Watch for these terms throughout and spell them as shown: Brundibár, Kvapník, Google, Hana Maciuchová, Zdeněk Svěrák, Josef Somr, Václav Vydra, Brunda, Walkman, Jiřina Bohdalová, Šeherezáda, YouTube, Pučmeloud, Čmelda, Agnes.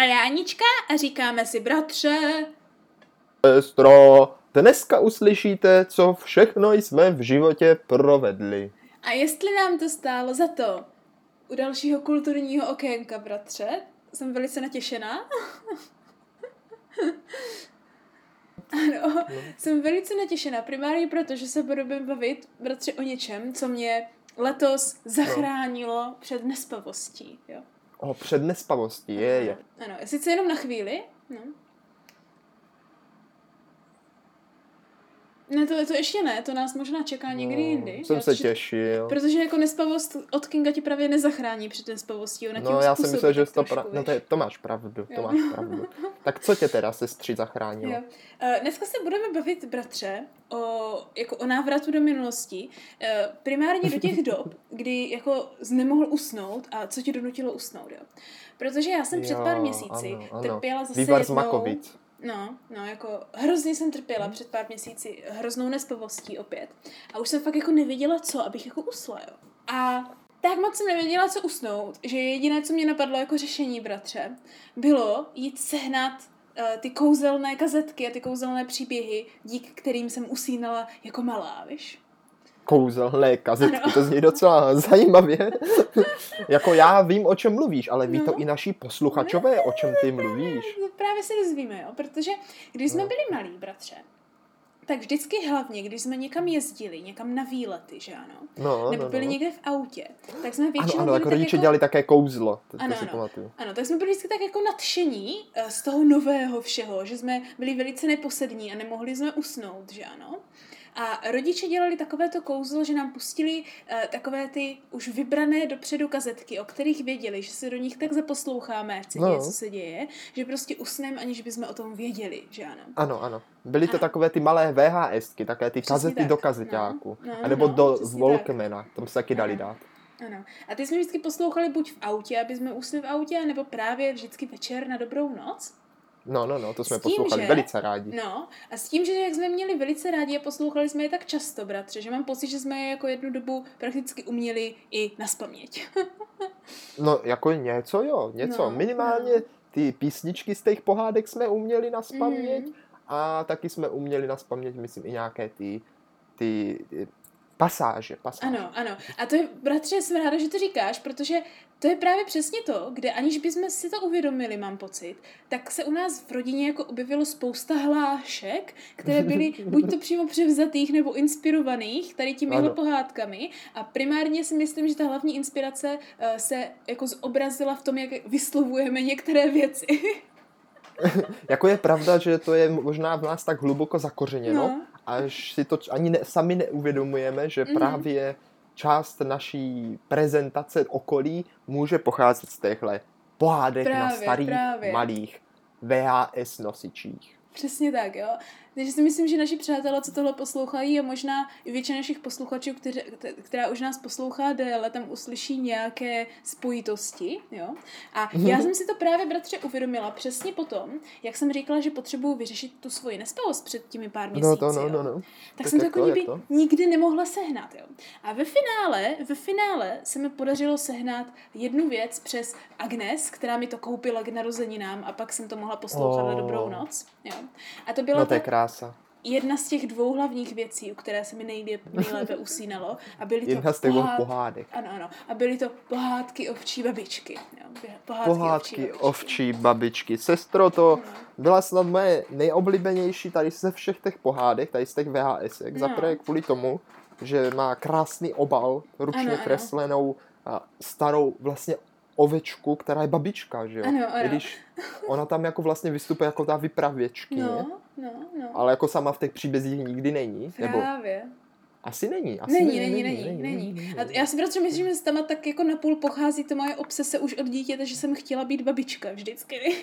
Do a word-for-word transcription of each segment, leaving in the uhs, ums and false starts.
a Jánička a říkáme si bratře. Sestro, dneska uslyšíte, co všechno jsme v životě provedli. A jestli nám to stálo za to. U dalšího kulturního okénka, bratře. Jsem velice natěšená. Ano, no. Jsem velice natěšená. Primárně proto, že se budu bavit, bratře, o něčem, co mě letos zachránilo no. před nespavostí. Jo? O, před nespavostí, je, je. Ano, sice jenom na chvíli. No. Ne, to, to ještě ne, to nás možná čeká někdy no, jindy. Jsem já, se těšil. Protože jako nespavost od Kinga ti právě nezachrání před nespavostí. Ona no já jsem myslel, že to, trošku, pra... no, to, je, to máš pravdu, jo. to máš pravdu. Tak co tě teda sestři zachránilo? Jo. Dneska se budeme bavit, bratře, o, jako o návratu do minulosti. Primárně do těch dob, kdy jako nemohl usnout a co ti donutilo usnout. Jo? Protože já jsem jo, před pár měsíci ano, ano. trpěla zase Vývar jednou... Makovic. No, no, jako hrozně jsem trpěla před pár měsíci, hroznou nespavostí opět. A už jsem fakt jako nevěděla co, abych jako usla, jo. A tak moc jsem nevěděla co usnout, že jediné, co mě napadlo jako řešení, bratře, bylo jít sehnat uh, ty kouzelné kazetky a ty kouzelné příběhy, díky kterým jsem usínala jako malá, víš. Kouzelné kazetky, ano. To zní docela zajímavě. Jako já vím, o čem mluvíš, ale ví no. to i naši posluchačové, no, o čem ty mluvíš. Právě, právě se dozvíme, jo, protože když jsme no. byli malí, bratře, tak vždycky hlavně, když jsme někam jezdili, někam na výlety, že ano, no, nebo no, byli no. někde v autě, tak jsme většinou ano, ano, byli jako rodiče jako... dělali také kouzlo, to, ano, to si ano. pamatuju. Ano, tak jsme byli vždycky tak jako nadšení z toho nového všeho, že jsme byli velice neposední a nemohli jsme usnout, že ano. A rodiče dělali takovéto kouzlo, že nám pustili uh, takové ty už vybrané dopředu kazetky, o kterých věděli, že se do nich tak zaposloucháme, co, no. děje, co se děje, že prostě usneme, aniž bychom o tom věděli, že ano. Ano, ano. Byly ano. to takové ty malé vé há esky, také ty přesně kazety tak. do kazeťáku. No. No, no, Anebo no, do Walkmana, tam se taky ano. dali dát. Ano. A ty jsme vždycky poslouchali buď v autě, aby jsme usli v autě, nebo právě vždycky večer na dobrou noc. No, no, no, to jsme tím, poslouchali že, velice rádi. No, a s tím, že jak jsme měli velice rádi a poslouchali jsme je tak často, bratře, že mám pocit, že jsme je jako jednu dobu prakticky uměli i nazpaměť. No, jako něco, jo, něco. No, minimálně no. ty písničky z těch pohádek jsme uměli nazpaměť mm. a taky jsme uměli nazpaměť, myslím, i nějaké ty... ty, ty Pasáže, pasáže. Ano, ano. A to je, bratře, jsem ráda, že to říkáš, protože to je právě přesně to, kde aniž bychom si to uvědomili, mám pocit, tak se u nás v rodině jako objevilo spousta hlášek, které byly buď to přímo převzatých nebo inspirovaných tady těmi ano. pohádkami a primárně si myslím, že ta hlavní inspirace uh, se jako zobrazila v tom, jak vyslovujeme některé věci. Jako je pravda, že to je možná v nás tak hluboko zakořeněno, no. až si to ani ne, sami neuvědomujeme, že mm. právě část naší prezentace okolí může pocházet z těchto pohádek právě, na starých, právě. malých vé há es nosičích. Přesně tak, jo. Takže si myslím, že naši přátelé, co tohle poslouchají, a možná i většina našich posluchačů, kteři, která už nás poslouchá déle, tam uslyší nějaké spojitosti, jo. A já jsem si to právě, bratře, uvědomila přesně potom, jak jsem říkala, že potřebuju vyřešit tu svoji nespavost před těmi pár měsíci, no, to, no, no, no. Tak, tak jsem to jako nikdy, nikdy nemohla sehnat, jo. A ve finále, ve finále se mi podařilo sehnat jednu věc přes Agnes, která mi to koupila k narozeninám a pak jsem to mohla poslouchat na oh. dobrou noc, jo. A to byla no, tak krása. Jedna z těch dvou hlavních věcí, u které se mi nejlép, nejlépe usínalo. A byly to Jedna z těch pohád... pohádek. Ano, ano. A byly to pohádky ovčí babičky. Jo, pohádky pohádky ovčí babičky. babičky. Sestro, to no. byla snad moje nejoblíbenější tady ze všech těch pohádek, tady z těch vé há esek. No. Zaprvé kvůli tomu, že má krásný obal, ručně ano, kreslenou ano. starou vlastně ovečku, která je babička, že jo? Ano, ano. Když ona tam jako vlastně vystupuje jako ta vypravěčkyně. No, no, no. Ale jako sama v těch příbězích nikdy není. Právě. Nebo... Asi není. Asi není, není, není, není, není, není. A já si prostě myslím, že tam tak jako napůl pochází to moje obsese už od dítěte, že jsem chtěla být babička vždycky.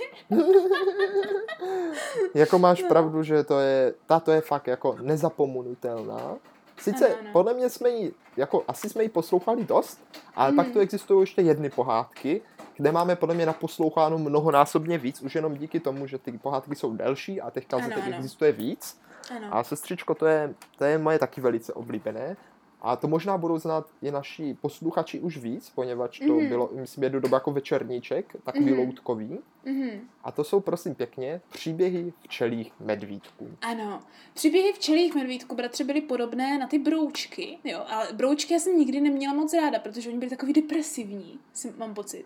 Jako máš no. pravdu, že to je, tato je fakt jako nezapomenutelná. Sice ano, ano. podle mě jsme ji, jako asi jsme ji poslouchali dost, ale hmm. pak tu existují ještě jedny pohádky, kde máme podle mě naposloucháno mnohonásobně víc, už jenom díky tomu, že ty pohádky jsou delší a těch kazetek existuje víc. Ano. A sestřičko, to je, to je moje taky velice oblíbené. A to možná budou znát i naši posluchači už víc, poněvadž mm-hmm. to bylo, myslím, jednu dobu jako večerníček, takový mm-hmm. loutkový. Mm-hmm. A to jsou, prosím pěkně, příběhy včelých medvídků. Ano, příběhy včelých medvídků, bratře, byly podobné na ty broučky, jo, ale broučky já jsem nikdy neměla moc ráda, protože oni byli takový depresivní, mám pocit.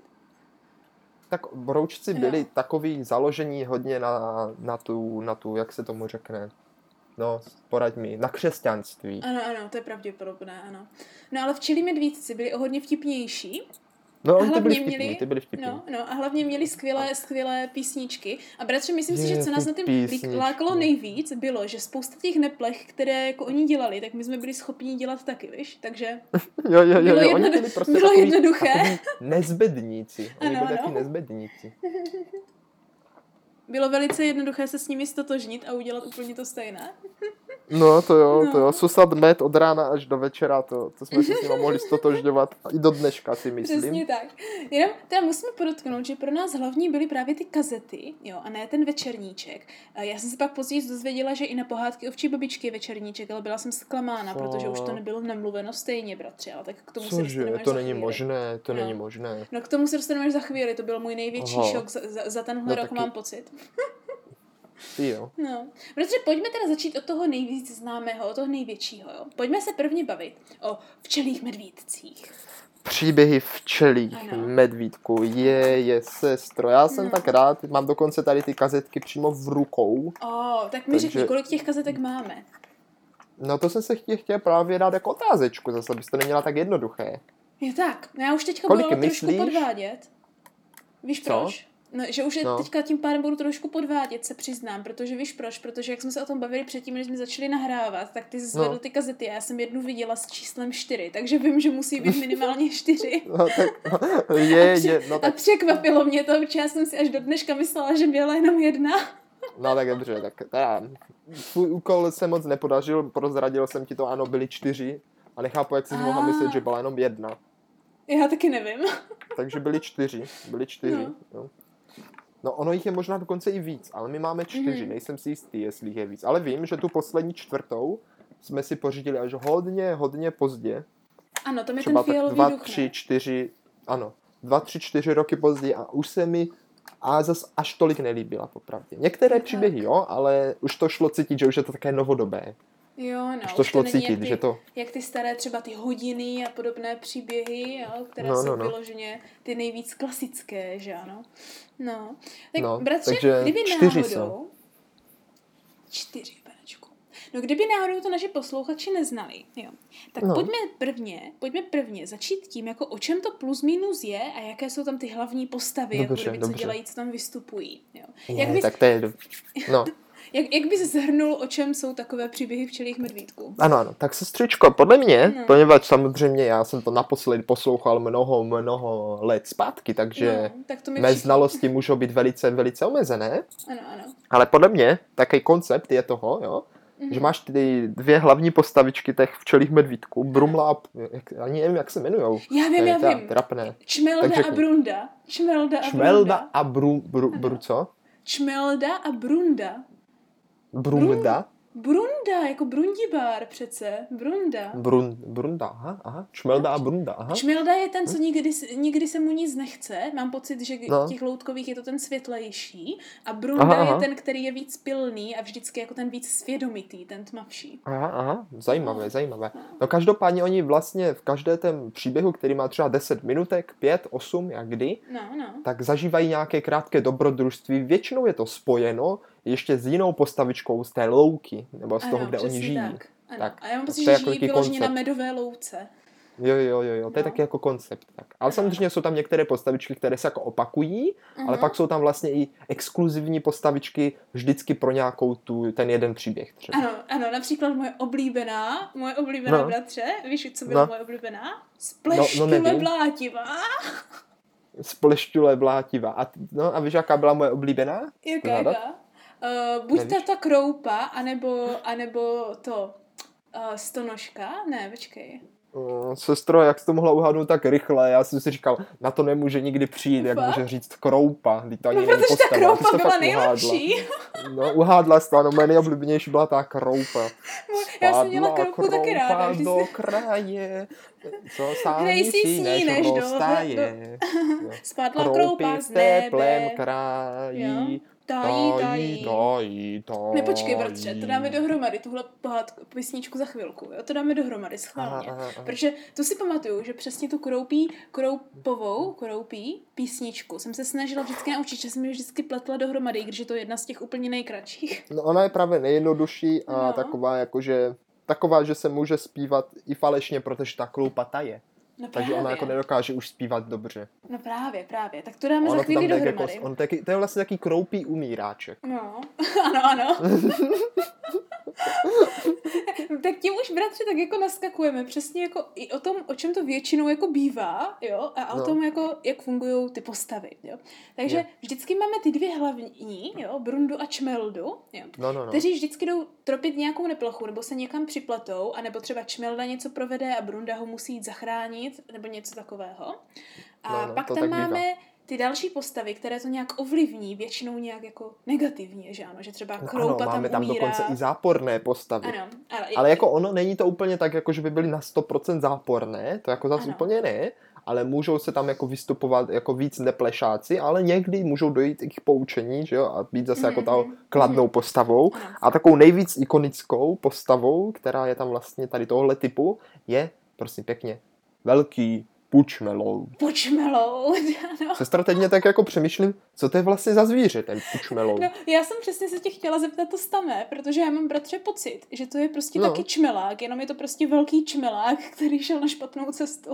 Tak broučci byli no. takový založení hodně na, na, tu, na tu, jak se tomu řekne, no, poraď mi, na křesťanství. Ano, ano, to je pravděpodobné, ano. No ale včelí medvídci byli o hodně vtipnější. No, oni to byli vtipní, měli, ty byli vtipní. No, no, a hlavně měli skvělé, skvělé písničky. A bratře, myslím si, že co nás na tím lákalo nejvíc, bylo, že spousta těch neplech, které jako oni dělali, tak my jsme byli schopni dělat taky, víš? Takže jo, jo, jo, bylo, jo, jedno, oni byli prostě bylo takový, jednoduché. Takový nezbedníci. Oni ano, byli ano. taky nezbedníci. Bylo velice jednoduché se s nimi stotožnit a udělat úplně to stejné. No, to jo, no. to jo. Susat med od rána až do večera, to, to jsme se s nimi mohli stotožňovat i do dneška, si myslím. Přesně tak. Jenom teda musíme podotknout, že pro nás hlavní byly právě ty kazety, jo, a ne ten večerníček. Já jsem se pak později dozvěděla, že i na pohádky ovčí babičky je večerníček, ale byla jsem zklamána, protože už to nebylo namluveno stejně, bratře, ale tak k tomu Cože, se dostaneme až to za není chvíli. možné, to no. není možné. No, k tomu se dostaneme až za chvíli, to byl můj největší Aha. šok za, za, za tenhle no, rok, taky... mám pocit. Jo. No, protože pojďme teda začít od toho nejvíc známého, od toho největšího, jo. Pojďme se prvně bavit o včelých medvídcích. Příběhy včelých ano. medvídků, je, je, sestro, já jsem no. tak rád, mám dokonce tady ty kazetky přímo v rukou. O, tak mi takže... řekni, kolik těch kazetek máme? No to jsem se chtěl, chtěl právě dát jako otázečku zase, abys to neměla tak jednoduché. Je tak, no já už teďka budu trošku podvádět. Víš proč? No, že už no. teďka tím pádem budu trošku podvádět, se přiznám, protože víš proč, protože jak jsme se o tom bavili předtím, než jsme začali nahrávat, tak ty zvedl no. ty kazety a já jsem jednu viděla s číslem čtyři, takže vím, že musí být minimálně čtyři. No, tak, je, a, při, je, no, tak. a překvapilo mě to, protože já jsem si až do dneška myslela, že byla jenom jedna. No tak dobře, tak teda, tvůj úkol se moc nepodařil, prozradil jsem ti to, ano, byly čtyři a nechápu, jak jsi mohla myslet, že byla jenom jedna. Já taky nevím. Takže byly čtyři, byly čtyři, no. jo. No ono jich je možná dokonce i víc, ale my máme čtyři, mm. nejsem si jistý, jestli jich je víc. Ale vím, že tu poslední čtvrtou jsme si pořídili až hodně, hodně pozdě. Ano, to mi ten fialový dva, duch, tři, čtyři, ano, dva, tři, čtyři roky později a už se mi a zas až tolik nelíbila popravdě. Některé tak. příběhy, jo, ale už to šlo cítit, že už je to také novodobé. Jo, no, už to, už to není cítit, jak, ty, že to... jak ty staré třeba ty hodiny a podobné příběhy, jo, které no, no, jsou no. vyloženě ty nejvíc klasické, že ano. No, tak no, bratře, kdyby náhodou... Jsou. Čtyři, panečku. No, kdyby náhodou to naši posluchači neznali, jo. Tak no. pojďme prvně, pojďme prvně začít tím, jako o čem to plus minus je a jaké jsou tam ty hlavní postavy, dobře, jak kdyby co dělají, co tam vystupují, jo. Ne, jak bys... tak to je... No. Jak, jak bys shrnul, o čem jsou takové příběhy včelých medvídků? Ano, ano. Tak sestřičko, podle mě, no. poněvadž samozřejmě já jsem to naposledy poslouchal mnoho, mnoho let zpátky, takže no, tak mé znalosti můžou být velice, velice omezené. Ano, ano. Ale podle mě takový koncept je toho, jo, mm-hmm. že máš ty dvě hlavní postavičky těch včelých medvídků, Brumla a... Jak, ani nevím, jak se jmenujou. Já vím, já vím. Trapné. Čmelda tak, a Brunda. Čmelda a Brunda. Čmelda a Bru... bru, bru co? Čmelda a Brunda. Brunda? Brunda, jako Brundibár přece. Brunda. Brun, brunda, aha, aha. Čmelda a Brunda, aha. Čmelda je ten, co nikdy, nikdy se mu nic nechce. Mám pocit, že no. těch loutkových je to ten světlejší. A Brunda aha, aha. je ten, který je víc pilný a vždycky jako ten víc svědomitý, ten tmavší. Aha, aha, zajímavé, zajímavé. No každopádně oni vlastně v každé tém příběhu, který má třeba deset minutek, pět, osm, jak kdy, no, no. tak zažívají nějaké krátké dobrodružství. Většinou je to spojeno ještě s jinou postavičkou z té louky, nebo z ano, toho, kde oni žijí. Tak. Tak. A já mám pocit, že žijí vyloženě na medové louce. Jo, jo, jo, jo. to no. je taky jako koncept. Tak. Ale ano. samozřejmě jsou tam některé postavičky, které se jako opakují, ano. ale pak jsou tam vlastně i exkluzivní postavičky vždycky pro nějakou tu, ten jeden příběh třeba. Ano, ano, například moje oblíbená, moje oblíbená no. bratře, víš, co byla no. moje oblíbená? Spleškule no, no blátivá. Spleškule blátivá. A, no, a víš, jaká byla moje oblíbená? Jaká, jaká? Uh, buď Nevíš? ta kroupa, anebo, anebo to uh, stonožka, ne, počkej. sestro, jak jsi to mohla uhádnout tak rychle? Já jsem si říkal, na to nemůže nikdy přijít, jak může říct kroupa. Ta no, protože ta kroupa to byla nejlepší. Uhádla. No, uhádla jsi to, ano, moje nejoblíbenější byla ta kroupa. Já jsem měla kroupu taky ráda. Spadla do kraje, co sami si než roztaje. Spadla kroupa z nebe. V teplém kraji. Tají, tají, tají, tají. Nepočkej, bratře, to dáme dohromady, tuhle pohádku, písničku za chvilku, jo, to dáme dohromady, schválně. Aha, aha. Protože to si pamatuju, že přesně tu kroupí, kroupovou, kroupí písničku jsem se snažila vždycky naučit, že jsem ji vždycky pletla dohromady, i když je to jedna z těch úplně nejkratších. No ona je právě nejjednodušší a no. taková, jakože, taková, že se může zpívat i falešně, protože ta kloupa taje. No Takže ona jako nedokáže už zpívat dobře. No právě, právě. Tak to dáme ono za chvíli dohromady. Jako, on taky, to je vlastně taký kroupý umíráček. No, ano, ano. Tak tím už, bratře, tak jako naskakujeme přesně jako i o tom, o čem to většinou jako bývá, jo, a o no. tom, jako, jak fungují ty postavy, jo. Takže no. vždycky máme ty dvě hlavní, jo, Brundu a Čmeldu, jo, no, no, no. kteří vždycky jdou tropit nějakou neplochu, nebo se někam připletou, anebo třeba Čmelda něco provede a Brunda ho musí jít zachránit, nebo něco takového. A no, no, pak tam máme... Bývá. Ty další postavy, které to nějak ovlivní, většinou nějak jako negativně, že ano, že třeba no kroupa ano, máme tam umírá. Máme tam dokonce i záporné postavy. Ano, ale, ale jako ono není to úplně tak, jako že by byly na sto procent záporné, to jako zase ano. úplně ne, ale můžou se tam jako vystupovat jako víc neplešáci, ale někdy můžou dojít i k poučení, že jo, a být zase mm-hmm. jako ta kladnou mm-hmm. postavou. Ano. A takovou nejvíc ikonickou postavou, která je tam vlastně tady tohle typu, je, prosím pěkně, velký pučmelou. Pučmelou, ano. Sestra, teď mě tak jako přemýšlím, co to je vlastně za zvíře, ten pučmelou. No, já jsem přesně se tě chtěla zeptat to samé, protože já mám, bratře, pocit, že to je prostě no. taky čmelák, jenom je to prostě velký čmelák, který šel na špatnou cestu.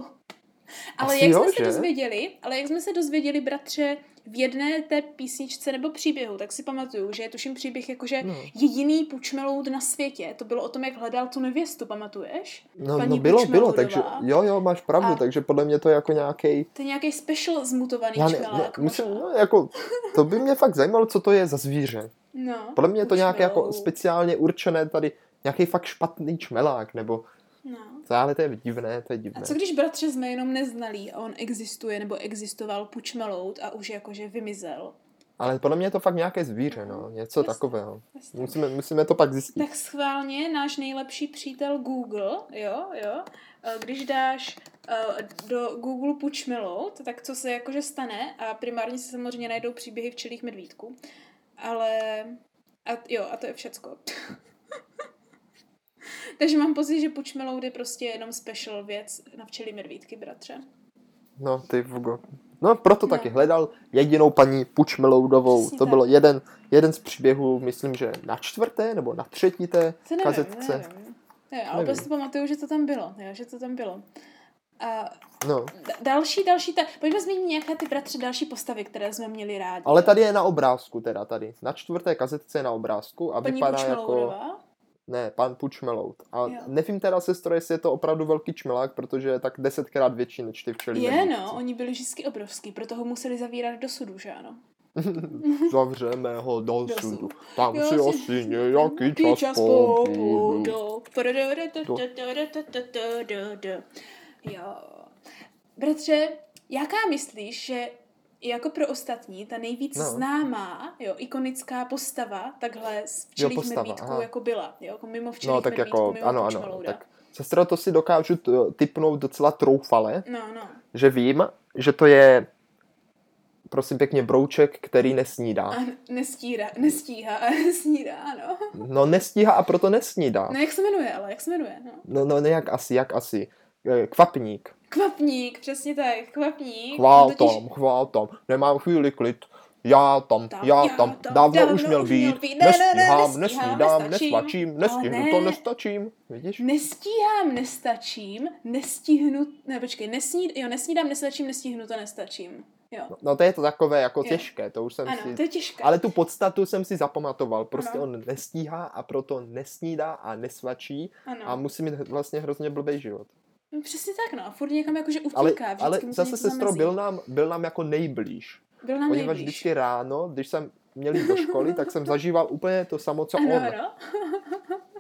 Ale Asi jak jo, jsme že? se dozvěděli, ale jak jsme se dozvěděli, bratře, v jedné té písničce nebo příběhu, tak si pamatuju, že je tuším příběh jakože no. jediný pučmeloud na světě. To bylo o tom, jak hledal tu nevěstu, pamatuješ? No, no bylo, bylo, takže jo, jo, máš pravdu, a takže podle mě to je jako nějaký. To je nějaký special zmutovaný ne, čmelák. Ne, musím, no, jako, to by mě fakt zajímalo, co to je za zvíře. No, podle mě je to nějaké jako speciálně určené tady, nějaký fakt špatný čmelák, nebo... No. Ale to je divné, to je divné. A co když, bratře, jsme jenom neznalí a on existuje nebo existoval pučmeloud a už jakože vymizel? Ale podle mě je to fakt nějaké zvíře, no. Něco jasně, takového. Jasně. Musíme, musíme to pak zjistit. Tak schválně náš nejlepší přítel Google, jo, jo. Když dáš uh, do Google pučmeloud, tak co se jakože stane? A primárně se samozřejmě najdou příběhy včelých medvídků. Ale... A, jo, a to je všecko. Takže mám pocit, že pučmeloud je prostě jenom special věc na včelí medvídky, bratře. No, ty Vugo. No, proto no. taky hledal jedinou paní pučmeloudovou. Přesně to tak. Bylo jeden, jeden z příběhů, myslím, že na čtvrté nebo na třetí té nevím, kazetce. Nevím. Nevím, ale nevím. Prostě pamatuju, že to tam bylo. Jo, že to tam bylo. A no. d- další, další, ta... pojďme zmínit nějaké ty, bratře, další postavy, které jsme měli rádi. Ale tady je na obrázku teda, tady. Na čtvrté kazetce je na obrázku a paní vypadá jako... Ne, pan pučmeloud. A jo. nevím teda, sestro, jestli je to opravdu velký čmelák, protože je tak desetkrát větší než ty včelí. Je, medvídci. No, oni byli vždycky obrovský, proto ho museli zavírat do sudu, že ano? Zavřeme ho do, do sudu. sudu. Tam jo, si asi nějaký čas, čas pobudou. Jo. Bratře, jaká myslíš, že jako pro ostatní, ta nejvíc no. známá, jo, ikonická postava takhle z včelých medvídků jako byla, jo, jako mimo včelých no, tak medvídků, jako, mimo ano, ano, tak sestro, to si dokážu t- typnout docela troufale, no, no. že vím, že to je, prosím pěkně, brouček, který nesnídá. A nestíra, nestíhá a nesnídá, ano. No, nestíhá a proto nesnídá. No, jak se jmenuje, ale jak se jmenuje, no. No, no, nejak asi, jak asi. Kvapník. Kvapník, přesně tak, kvapník. Chvál totiž... tam, chvál tam, nemám chvíli klid, já tam, tam já tam, tam dávno, dávno už měl být, být. Ne, nestíhám, nesnídám, nesvačím, nestihnu ne. to, nestačím, vidíš? Nestíhám, nestačím, nestihnu, ne, počkej, nesní, jo, nesnídám, nestačím, nestihnu to, nestačím. Jo. No, no to je to takové jako jo. těžké, to už jsem ano, si... to je těžké. Ale tu podstatu jsem si zapamatoval, prostě ano. on nestíhá a proto nesnídá a nesvačí ano. a musí mít vlastně hrozně blbej život. No, přesně tak, no. A furt někam jakože utíká. Ale, ale zase, sestro, byl nám, byl nám jako nejblíž. Byl nám Poněvadž nejblíž. Vždycky ráno, když jsem měl jít do školy, tak jsem zažíval úplně to samo, co ano, on. Ano.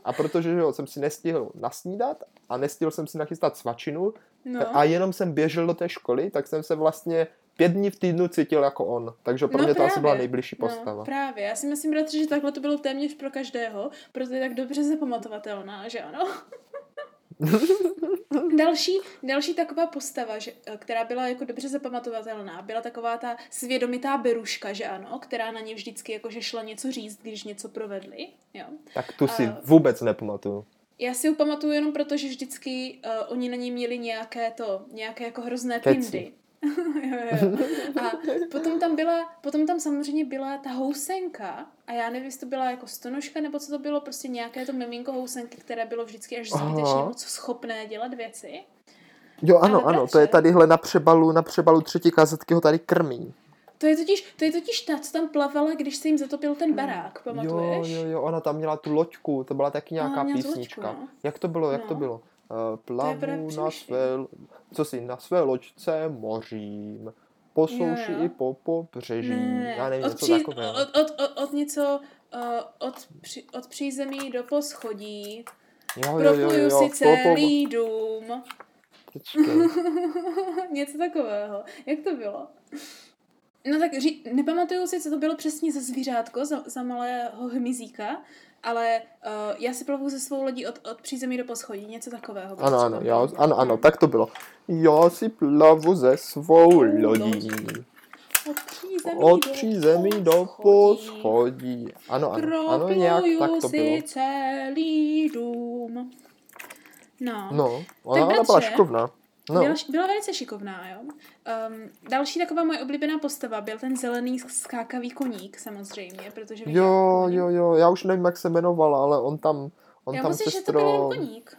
A protože jo, jsem si nestihl nasnídat a nestihl jsem si nachystat svačinu no. a jenom jsem běžel do té školy, tak jsem se vlastně pět dní v týdnu cítil jako on. Takže pro no mě právě. To asi byla nejbližší postava. No, právě. Já si myslím, bratře, že takhle to bylo téměř pro každého, protože je tak dobře zapamatovatelná, že ano? další, další taková postava, že, která byla jako dobře zapamatovatelná, byla taková ta svědomitá beruška, že ano, která na ní vždycky jakože šla něco říct, když něco provedli. Jo. Tak tu si a... vůbec nepamatuju. Já si ho pamatuju jenom proto, že vždycky uh, oni na ní měli nějaké to, nějaké jako hrozné pindy. jo, jo. A potom tam byla, potom tam samozřejmě byla ta housenka a já nevím, jestli to byla jako stonožka nebo co to bylo, prostě nějaké to miminko housenky, které bylo vždycky až zbytečně moc schopné dělat věci. Jo, ano, ano, bratře, to je tadyhle na přebalu, na přebalu třetí kazetky ho tady krmí. To je totiž, to je totiž ta, co tam plavala, když se jim zatopil ten barák, pamatuješ? Jo, jo, jo, ona tam měla tu loďku, to byla taky nějaká no, písnička. Loďku, no. Jak to bylo, jak no. to bylo? Plavu na své, co si na své loďce mořím, po souši i po pobřeží. Ne. Já nevím, od co pří, takové. Od, od, od, od něco, od, od přízemí do poschodí, propluju si celý po, po... dům. něco takového. Jak to bylo? No tak ří, nepamatuju si, co to bylo přesně za zvířátko, za, za malého hmyzíka, ale uh, já si plavu ze svou lodí od, od přízemí do poschodí, něco takového. Ano, ano, já, ano, ano, tak to bylo. Já si plavu ze svou lodí. Od přízemí, od přízemí do, do poschodí. Ano, ano, ano, nějak tak to bylo. Celý dům. No, no ona, ona byla šikovná. No. Byla, byla velice šikovná, jo. Um, další taková moje oblíbená postava byl ten zelený skákavý koník, samozřejmě, protože... Jo, jo, jo, já už nevím, jak se jmenovala, ale on tam... On já tam myslím, sestro... že to byl jen koník.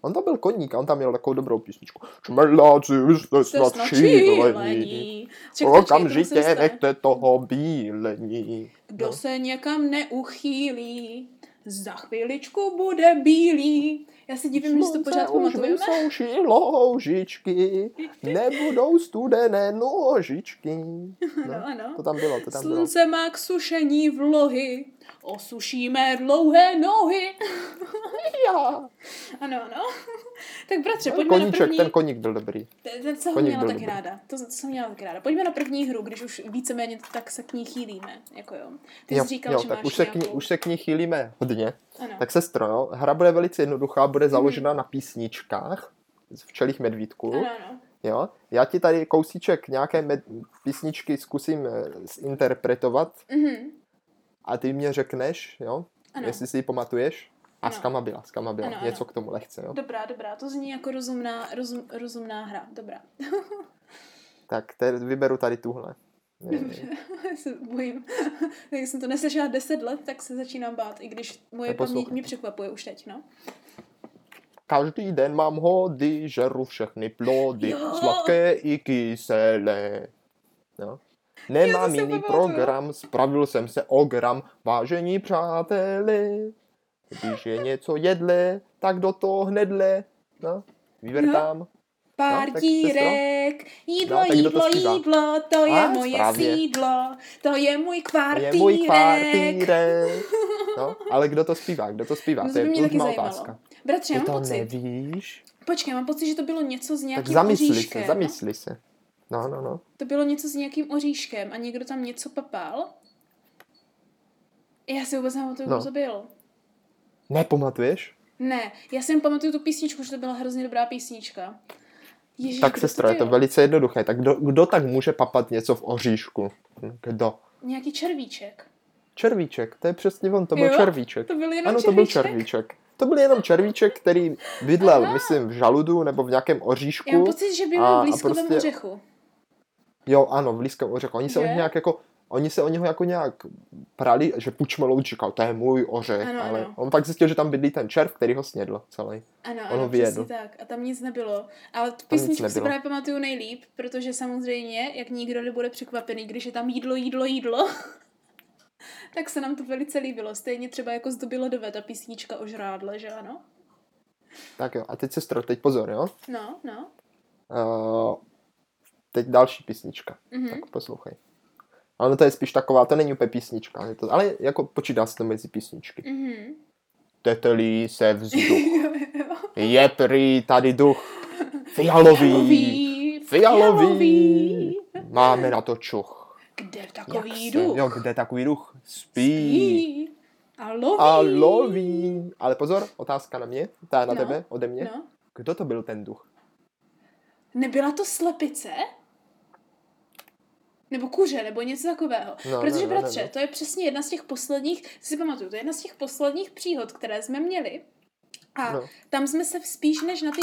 On tam byl koník a on tam měl takovou dobrou písničku. Šmrláci, vy jste snad šílení, okamžitě nechte toho bílení. Kdo no. se někam neuchýlí, za chvíličku bude bílý. Já se divím, že si to pořád pamatujeme. Jsou šiloužičky, nebudou studené nožičky. No, no, ano. To tam bylo, to tam Slunce bylo. Má k sušení vlohy, osušíme dlouhé nohy. ano, ano. Tak bratře, pojďme Koníček, na první... Koníček, ten koník byl dobrý. Ten, ten se ho měla taky ráda. To, to jsem měla taky ráda. Pojďme na první hru, když už víceméně tak se k ní chýlíme. Jako jo. Ty jo, jsi říkal, jo, že tak máš už se, nějakou... k ní, už se k ní chýlíme hodně. Ano. Tak sestro, jo, hra bude velice jednoduchá, bude založena hmm. na písničkách z Včelých medvídků. Ano, ano. Jo? Já ti tady kousíček nějaké med... písničky zkusím e, zinterpretovat mm-hmm. a ty mě řekneš, jo? Jestli si ji pamatuješ. A ano. s kama byla, s kama byla. Ano, něco ano. k tomu lehce. Jo? Dobrá, dobrá, to zní jako rozumná, rozum, rozumná hra. Dobrá. tak te, vyberu tady tuhle. Dobře, já se bojím. Když jsem to neslyšela deset let, tak se začínám bát, i když moje paměť mě překvapuje už teď, no. Každý den mám hody, žeru všechny plody, jo! Sladké i kyselé. No. Nemám jiný program, spravil jsem se o gram, vážení přáteli. Když je něco jedlé, tak do toho hnedle. No, vyvrtám. No. Pár no, dírek, jídlo, no, jídlo, to jídlo, to je a, moje správně. Sídlo, to je můj kvartírek. To je můj kvartírek. No, ale kdo to zpívá, kdo to zpívá, no, to je průzma otázka. Bratře, já mám pocit. Nevíš? Počkej, mám pocit, že to bylo něco s nějakým tak oříškem. Tak zamysli se, zamysli se. No, no, no. To bylo něco s nějakým oříškem a někdo tam něco papal. Já si vůbec nepamatuju, no. co bylo. Nepamatuješ? Ne, já si pamatuju tu písničku, že to byla hrozně dobrá písnička. Ježíš, tak sestro, je to velice jednoduché. Tak kdo, kdo tak může papat něco v oříšku? Kdo? Nějaký červíček. Červíček, to je přesně on, to byl jo? červíček. To byl jenom ano, červíček? to byl červíček. To byl jenom červíček, který bydlel, aha. myslím, v žaludu nebo v nějakém oříšku. Já mám pocit, že byl v lískovém prostě... ořechu. Jo, ano, v lískovém ořechu. Oni se, nějak jako, oni se o něho jako nějak prali, že Pučmalout říkal, to je můj ořech. Ano, ale ano. On pak zjistil, že tam bydlí ten červ, který ho snědl celý. Ano, ano, přesně tak. A tam nic nebylo. Ale tu písničku si právě pamatuju nejlíp, protože samozřejmě, jak nikdo nebude překvapený, když je tam jídlo, jídlo, jídlo, tak se nám to velice líbilo. Stejně třeba jako zdobilo do ta písnička o žrádle, že ano? Tak jo, a teď sestro, teď pozor, jo? No, no. Uh, teď další písnička, mm-hmm. tak poslouchej. Ale to je spíš taková, to není úplně písnička, to, ale jako počítá se to mezi písničky. Mm-hmm. tetelí se vzduch. Je prý tady duch fialový, fialový, fialový, fialový. Máme na to čuch. Kde takový duch? Jo, kde takový duch? Spí. Spí. A loví. A loví. Ale pozor, otázka na mě, ta na no. tebe, ode mě. No. Kdo to byl ten duch? Nebyla to slepice? Nebo kuře, nebo něco takového. No, Protože, no, bratře, no, no. to je přesně jedna z těch posledních, si pamatuju, to je jedna z těch posledních příhod, které jsme měli. A no. tam jsme se spíš než na ty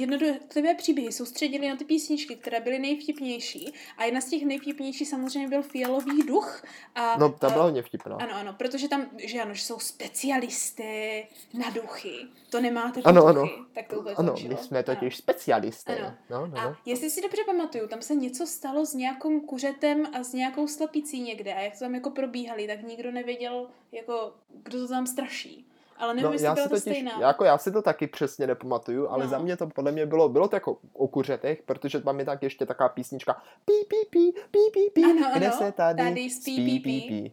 jednotlivé příběhy soustředili na ty písničky, které byly nejvtipnější. A jedna z těch nejvtipnější samozřejmě byl Fialový duch. A, no, ta byla hodně vtipná. Ano, ano, protože tam, že ano, že jsou specialisté na duchy. To nemáte ano, duchy. Ano, tak to ano my jsme totiž specialisté. Ano. No, no, a no. jestli si dobře pamatuju, tam se něco stalo s nějakým kuřetem a s nějakou slepicí někde. A jak to tam jako probíhali, tak nikdo nevěděl, jako, kdo to tam straší. Ale nevím, no, jestli byla to totiž, stejná. Jako já si to taky přesně nepamatuju, ale no. za mě to podle mě bylo, bylo to jako o kuřetech, protože tam je tak ještě taková písnička pí, pí, pí, pí, pí, pí, ano, kde ano, se tady, tady spí, pí, pí, pí.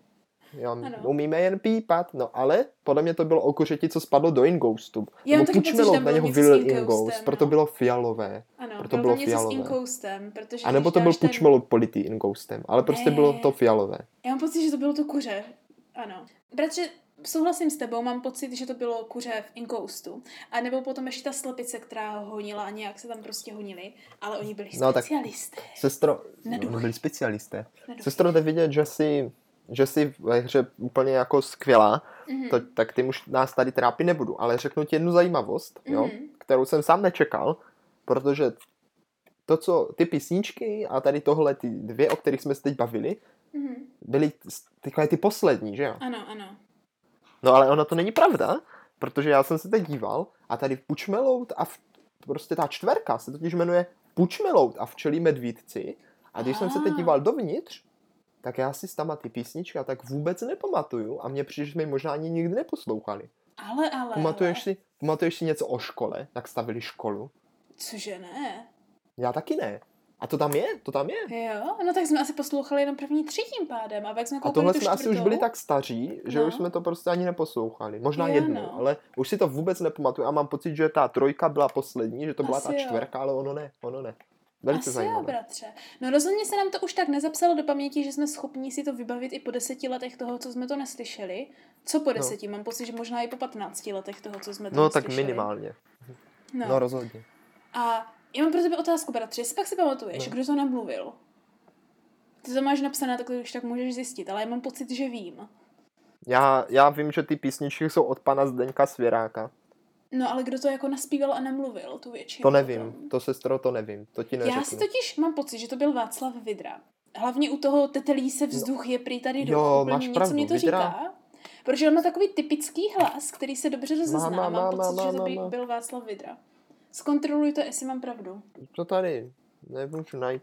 Jo, umíme jen pípat, no ale podle mě to bylo o kuřeti, co spadlo do ingoustu. Já mám taky pocit, že tam bylo něco s ingoustem, no. Proto bylo fialové. Ano, proto bylo něco s ingoustem, protože... A nebo to byl ten... pučmelok politý ingoustem, ale prostě bylo to fialové. Já mám pocit, že to bylo to kuře, ano. Bratře, souhlasím s tebou, mám pocit, že to bylo kuře v inkoustu. A nebo potom ještě ta slepice, která ho honila a nějak se tam prostě honili. Ale oni byli no, specialisté. Tak, sestro, no, byli specialisté. Sestro, jde vidět, že jsi, že jsi ve hře úplně jako skvělá, mm-hmm. to, tak tím už nás tady trápit nebudu. Ale řeknu ti jednu zajímavost, mm-hmm. jo, kterou jsem sám nečekal, protože to, co ty písničky a tady tohle ty dvě, o kterých jsme se teď bavili, mm-hmm. byly takové ty poslední, že jo? Ano, ano. No ale ona to není pravda, protože já jsem se teď díval a tady Pučmelout a v, prostě ta čtverka se totiž jmenuje Pučmelout a včelí medvídci a když a. jsem se teď díval dovnitř, tak já si tam ty písnička tak vůbec nepamatuju a mě přijde, že jsme ji možná ani nikdy neposlouchali. Ale, ale, pamatuješ, ale. Si, pamatuješ si něco o škole, tak stavili školu? Cože ne? Já taky ne. A to tam je, to tam je. Jo, no tak jsme asi poslouchali jenom první tři tím pádem. A pak jsme koupili tu čtvrtou. A tohle jsme asi už byli tak staří, že no. už jsme to prostě ani neposlouchali. Možná jo, jednu, no. ale už si to vůbec nepamatuju. A mám pocit, že ta trojka byla poslední, že to byla asi ta čtvrka, jo. ale ono ne, ono ne. Velice asi zajímavé. Jo, bratře. No rozhodně se nám to už tak nezapsalo do paměti, že jsme schopni si to vybavit i po deseti letech toho, co jsme to neslyšeli. Co po deseti? No. Mám pocit, že možná i po patnácti letech toho, co jsme to no, neslyšeli. No tak minimálně. No, no rozhodně. A já mám pro tebe otázku, bratře, jestli pak si pamatuješ, no. kdo to namluvil. Ty to máš napsané, tak to už tak můžeš zjistit, ale já mám pocit, že vím. Já, já vím, že ty písničky jsou od pana Zdeňka Svěráka. No, ale kdo to jako naspíval a namluvil tu většinu? To nevím, tom. to sestro, to nevím, to ti neřeknu. Já si totiž mám pocit, že to byl Václav Vydra. Hlavně u toho tetelí se vzduch no. je prý tady duch, úplně něco mi to Vydra. Říká. Protože on má takový typický hlas, který se dobře rozezná. Mám má, pocit, má, že to by má. byl Václav Vydra. Zkontroluj to, jestli mám pravdu. To tady, nemůžu najít.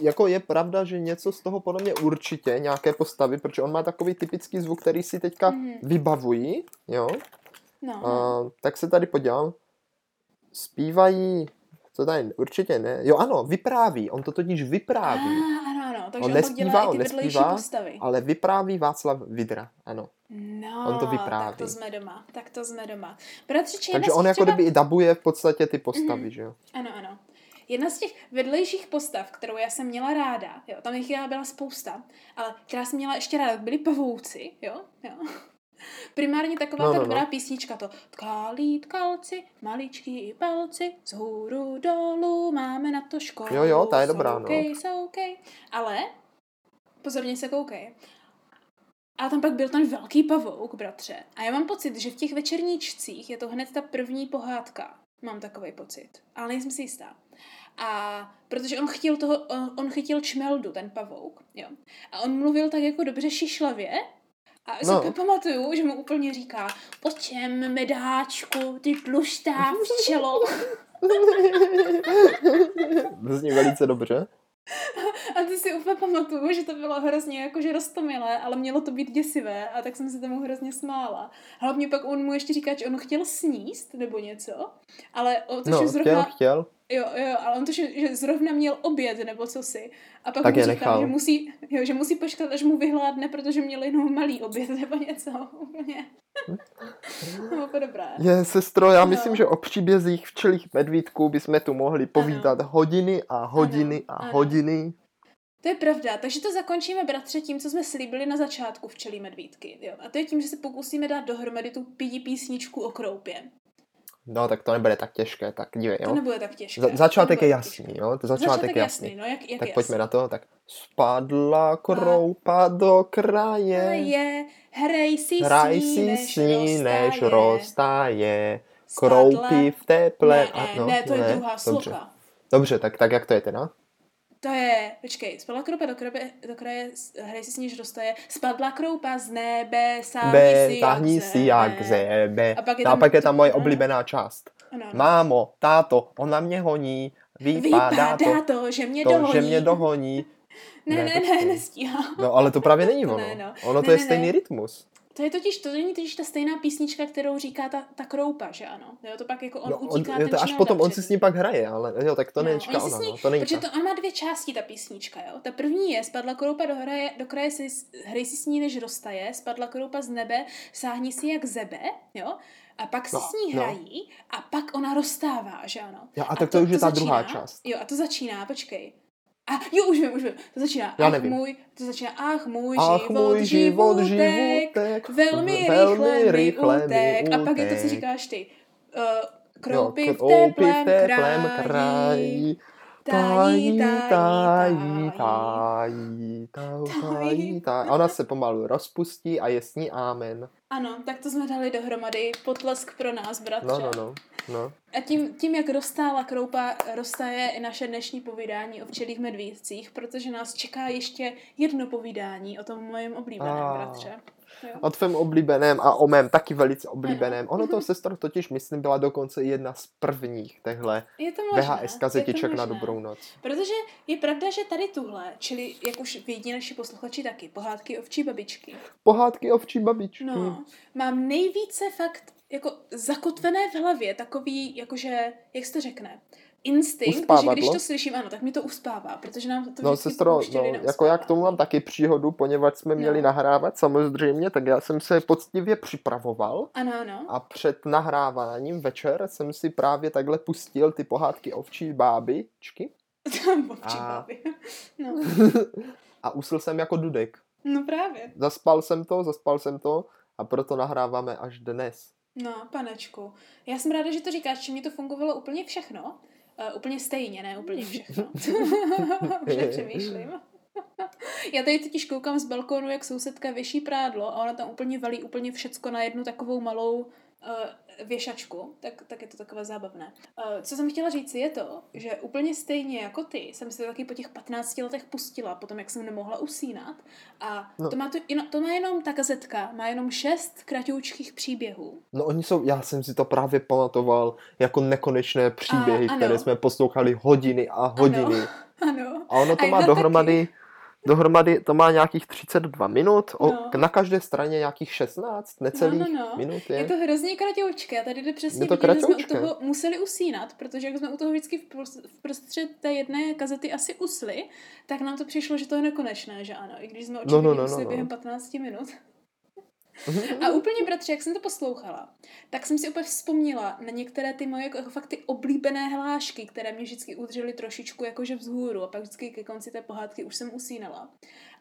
Jako je pravda, že něco z toho podle mě určitě, nějaké postavy, protože on má takový typický zvuk, který si teďka mm-hmm. vybavují, jo. No. A, tak se tady podívám. Zpívají, co tady, určitě ne. Jo ano, vypráví, on to totiž vypráví. Ah, ano, ano, takže on, on nespívá, on nespívá, postavy. Ale vypráví Václav Vydra, ano. No, on to vypráví. Tak to jsme doma, tak to jsme doma. Bratřiči, takže on jako třeba... kdyby i dabuje v podstatě ty postavy, mm-hmm. že jo? Ano, ano. Jedna z těch vedlejších postav, kterou já jsem měla ráda, jo, tam jich byla spousta, ale která jsem měla ještě ráda, byli pavouci, jo, jo. Primárně taková no, ta no, dobrá no. písnička to tkálí tkalci, maličký i palci, z hůru dolů máme na to školu. Jo, jo, ta je dobrá, soukej, no. Soukej. Ale, pozorně se koukej, a tam pak byl ten velký pavouk, bratře. A já mám pocit, že v těch večerníčcích je to hned ta první pohádka. Mám takovej pocit, ale nejsem si jistá. A protože on, chtěl toho, on, on chytil čmeldu, ten pavouk, jo. A on mluvil tak jako dobře šišlavě, a no. si pamatuju, že mu úplně říká, o čem, medáčku, ty tluštá včelo. To zní velice dobře. A ty si úplně pamatuju, že to bylo hrozně jakože roztomilé, ale mělo to být děsivé a tak jsem se tomu hrozně smála. Hlavně pak on mu ještě říká, že on chtěl sníst nebo něco, ale on to, no, že zrovna... chtěl, chtěl. Jo, jo, ale on to, že zrovna měl oběd nebo cosi. A pak tak mu říká, nechal. že musí, Jo, že musí počkat, až mu vyhládne, protože měl jenom malý oběd nebo něco. Nebo dobrá. Je, sestro, já no. myslím, že o příbězích včelích medvídků bychom tu mohli povídat ano. hodiny a hodiny ano. a ano. hodiny. To je pravda, takže to zakončíme, bratře, tím, co jsme slíbili na začátku včelí medvídky. Jo? A to je tím, že se pokusíme dát dohromady tu pídí písničku o kroupě. No, tak to nebude tak těžké, tak dívej, jo. To nebude tak těžké. Za- začátek je jasný, těžké. jo. To začátek, začátek je jasný. jasný. No, jak, jak tak pojďme jasný. na to, tak. Spadla kroupa a... do kraje. A je, hrej si Hraj si než si než roztáje. Kroupy v teple. Ne, a, no, ne, to je ne. druhá sloka. Dobře, Dobře tak, tak jak to je teda? To je, počkej, spadla kroupa do kraje, do kraje hrej si s níž roztaje, spadla kroupa z nebe, sáhni si jak z nebe. A pak je tam, a pak je tam moje oblíbená část. Ano. Mámo, táto, ona mě honí, vypadá, vypadá to, to, že mě to, dohoní. Že mě dohoní. ne, ne, ne, ne, nestíhám. No, ale to právě není ono. Ne, no. Ono ne, to je ne, stejný ne. rytmus. To je totiž, to není totiž ta stejná písnička, kterou říká ta, ta kroupa, že ano? Jo, to pak jako on no, utíká on, ten to až potom on si s ní pak hraje, ale jo, tak to no, nejíčka on ona, ní, no, to nejíčka. Protože to on má dvě části, ta písnička, jo? Ta první je, spadla kroupa do, hraje, do kraje, si, hrej si s ní než roztaje, spadla kroupa z nebe, sáhni si jak zebe, jo? A pak si no, s ní hrají no. a pak ona roztává, že ano? Jo, a tak a to, to už je ta začíná, druhá část. Jo, a to začíná, počkej. A jo, už vím, už vím. To začíná, já ach nevím. můj, to začíná, ach můj ach, život, můj život životek, životek, velmi, velmi rychle mi utek. A pak je to, co říkáš ty, uh, kroupy jo, v teplém, teplém kraji, tají, tají, tají, tají, tají. Ona se pomalu rozpustí a je s ní amen. Ano, tak to jsme dali dohromady. Potlesk pro nás, bratře. No, no, no. No. A tím, tím, jak roztála kroupa, roztaje i naše dnešní povídání o včelích medvídcích, protože nás čeká ještě jedno povídání o tom mém oblíbeném, a, bratře. Jo. O tvém oblíbeném a o mém taky velice oblíbeném. Ano. Ono to, sestro, totiž, myslím, byla dokonce jedna z prvních tehle V H S kazetiček na dobrou noc. Protože je pravda, že tady tuhle, čili jak už vědí naši posluchači taky, pohádky ovčí babičky. Pohádky ovčí babičky. No, mám nejvíce fakt jako zakotvené v hlavě, takový, jakože, jak se to řekne, instinkt, uspávadlo. Že když to slyším, ano, tak mi to uspává, protože nám to no, vždycky sestro, no, jako já k tomu mám taky příhodu, poněvadž jsme no. měli nahrávat, samozřejmě, tak já jsem se poctivě připravoval ano, ano. a před nahráváním večer jsem si právě takhle pustil ty pohádky ovčí bábičky. ovčí a... báby, no. a usl jsem jako dudek. No právě. Zaspal jsem to, zaspal jsem to a proto nahráváme až dnes. No, panečku, já jsem ráda, že to říkáš, že mi to fungovalo úplně všechno. Uh, úplně stejně, ne úplně všechno. Už nepřemýšlím. Já tady totiž koukám z balkónu, jak sousedka věší prádlo a ona tam úplně valí úplně všecko na jednu takovou malou uh, věšačku. Tak, tak je to takové zábavné. Uh, co jsem chtěla říct je to, že úplně stejně jako ty jsem se taky po těch patnácti letech pustila, potom jak jsem nemohla usínat. A no. to, má to, to má jenom ta kazetka, má jenom šest kratoučkých příběhů. No oni jsou, já jsem si to právě pamatoval jako nekonečné příběhy, a, které jsme poslouchali hodiny a hodiny. Ano, ano. A ono to a má dohromady... Taky. Dohromady to má nějakých třicet dva minut, o, no. na každé straně nějakých šestnáct necelých no, no, no. minut. Je. je to hrozně kratoučké, tady jde přesně vidět, že jsme u toho museli usínat, protože jak jsme u toho vždycky v prostřed té jedné kazety asi usli, tak nám to přišlo, že to je nekonečné, že ano, i když jsme očekali no, no, no, usli no, no. během patnácti minut. A úplně, bratře, jak jsem to poslouchala, tak jsem si úplně vzpomněla na některé ty moje jako fakt ty oblíbené hlášky, které mě vždycky udržely trošičku jakože vzhůru a pak vždycky ke konci té pohádky už jsem usínala.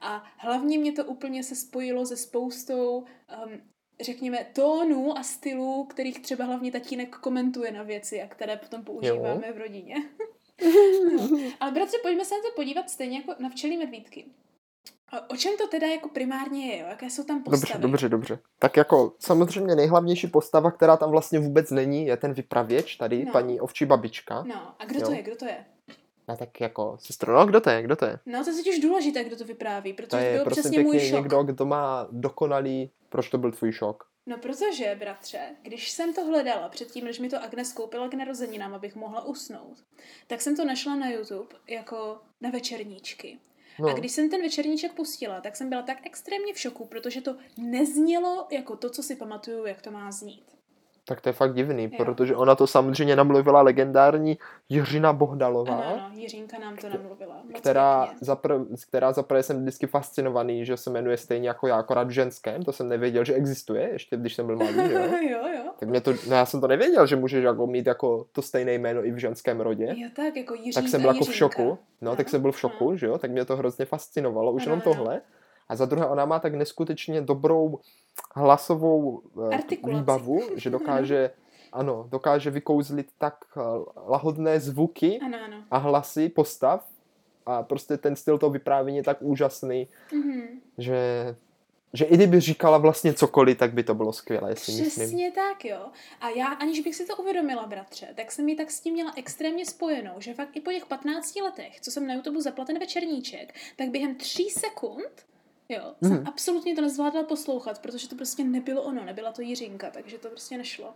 A hlavně mě to úplně se spojilo se spoustou, um, řekněme, tónů a stylů, kterých třeba hlavně tatínek komentuje na věci a které potom používáme jo. v rodině. No. Ale bratře, pojďme se na to podívat stejně jako na včelí medvídky. O čem to teda jako primárně je, jo? Jaké jsou tam postavy? Dobře, dobře, dobře. Tak jako samozřejmě nejhlavnější postava, která tam vlastně vůbec není, je ten vypravěč tady, no. paní ovčí babička. No, a kdo jo. to je, kdo to je? No tak jako, sestro, no kdo to je, kdo to je? No to je totiž důležité, kdo to vypráví, protože to, je, to byl prostě přesně můj šok. Někdo, kdo má dokonalý, proč to byl tvůj šok? No protože, bratře, když jsem to hledala předtím, než mi to Agnes koupila k narozeninám, abych mohla usnout, tak jsem to našla na YouTube jako na večerníčky. No. A když jsem ten večerníček pustila, tak jsem byla tak extrémně v šoku, protože to neznělo jako to, co si pamatuju, jak to má znít. Tak to je fakt divný, jo. Protože ona to samozřejmě namluvila legendární Jiřina Bohdalová. Ano, ano, Jiřinka nám to namluvila. Moc která zaprvé zapr- jsem vždycky fascinovaný, že se jmenuje stejně jako já, akorát v ženském. To jsem nevěděl, že existuje, ještě když jsem byl malý. Jo, jo, jo. Tak mě to, no já jsem to nevěděl, že můžeš jako mít jako to stejné jméno i v ženském rodě. Jo, tak jako Jiřinka, tak jsem byl jako v šoku. No, ano, tak jsem byl v šoku, ano. Že jo, tak mě to hrozně fascinovalo, už ano, jenom tohle. Ano. A za druhé, ona má tak neskutečně dobrou hlasovou výbavu, že dokáže, ano, dokáže vykouzlit tak lahodné zvuky ano, ano. a hlasy, postav. A prostě ten styl toho vyprávění je tak úžasný, mm-hmm. že, že i kdyby říkala vlastně cokoliv, tak by to bylo skvělé. Přesně myslím. Tak, jo. A já, aniž bych si to uvědomila, bratře, tak jsem ji tak s tím měla extrémně spojenou, že fakt i po těch patnácti letech, co jsem na YouTube zaplaten večerníček, tak během tří sekund Jo, jsem hmm. absolutně to nezvládla poslouchat, protože to prostě nebylo ono, nebyla to Jiřinka, takže to prostě nešlo.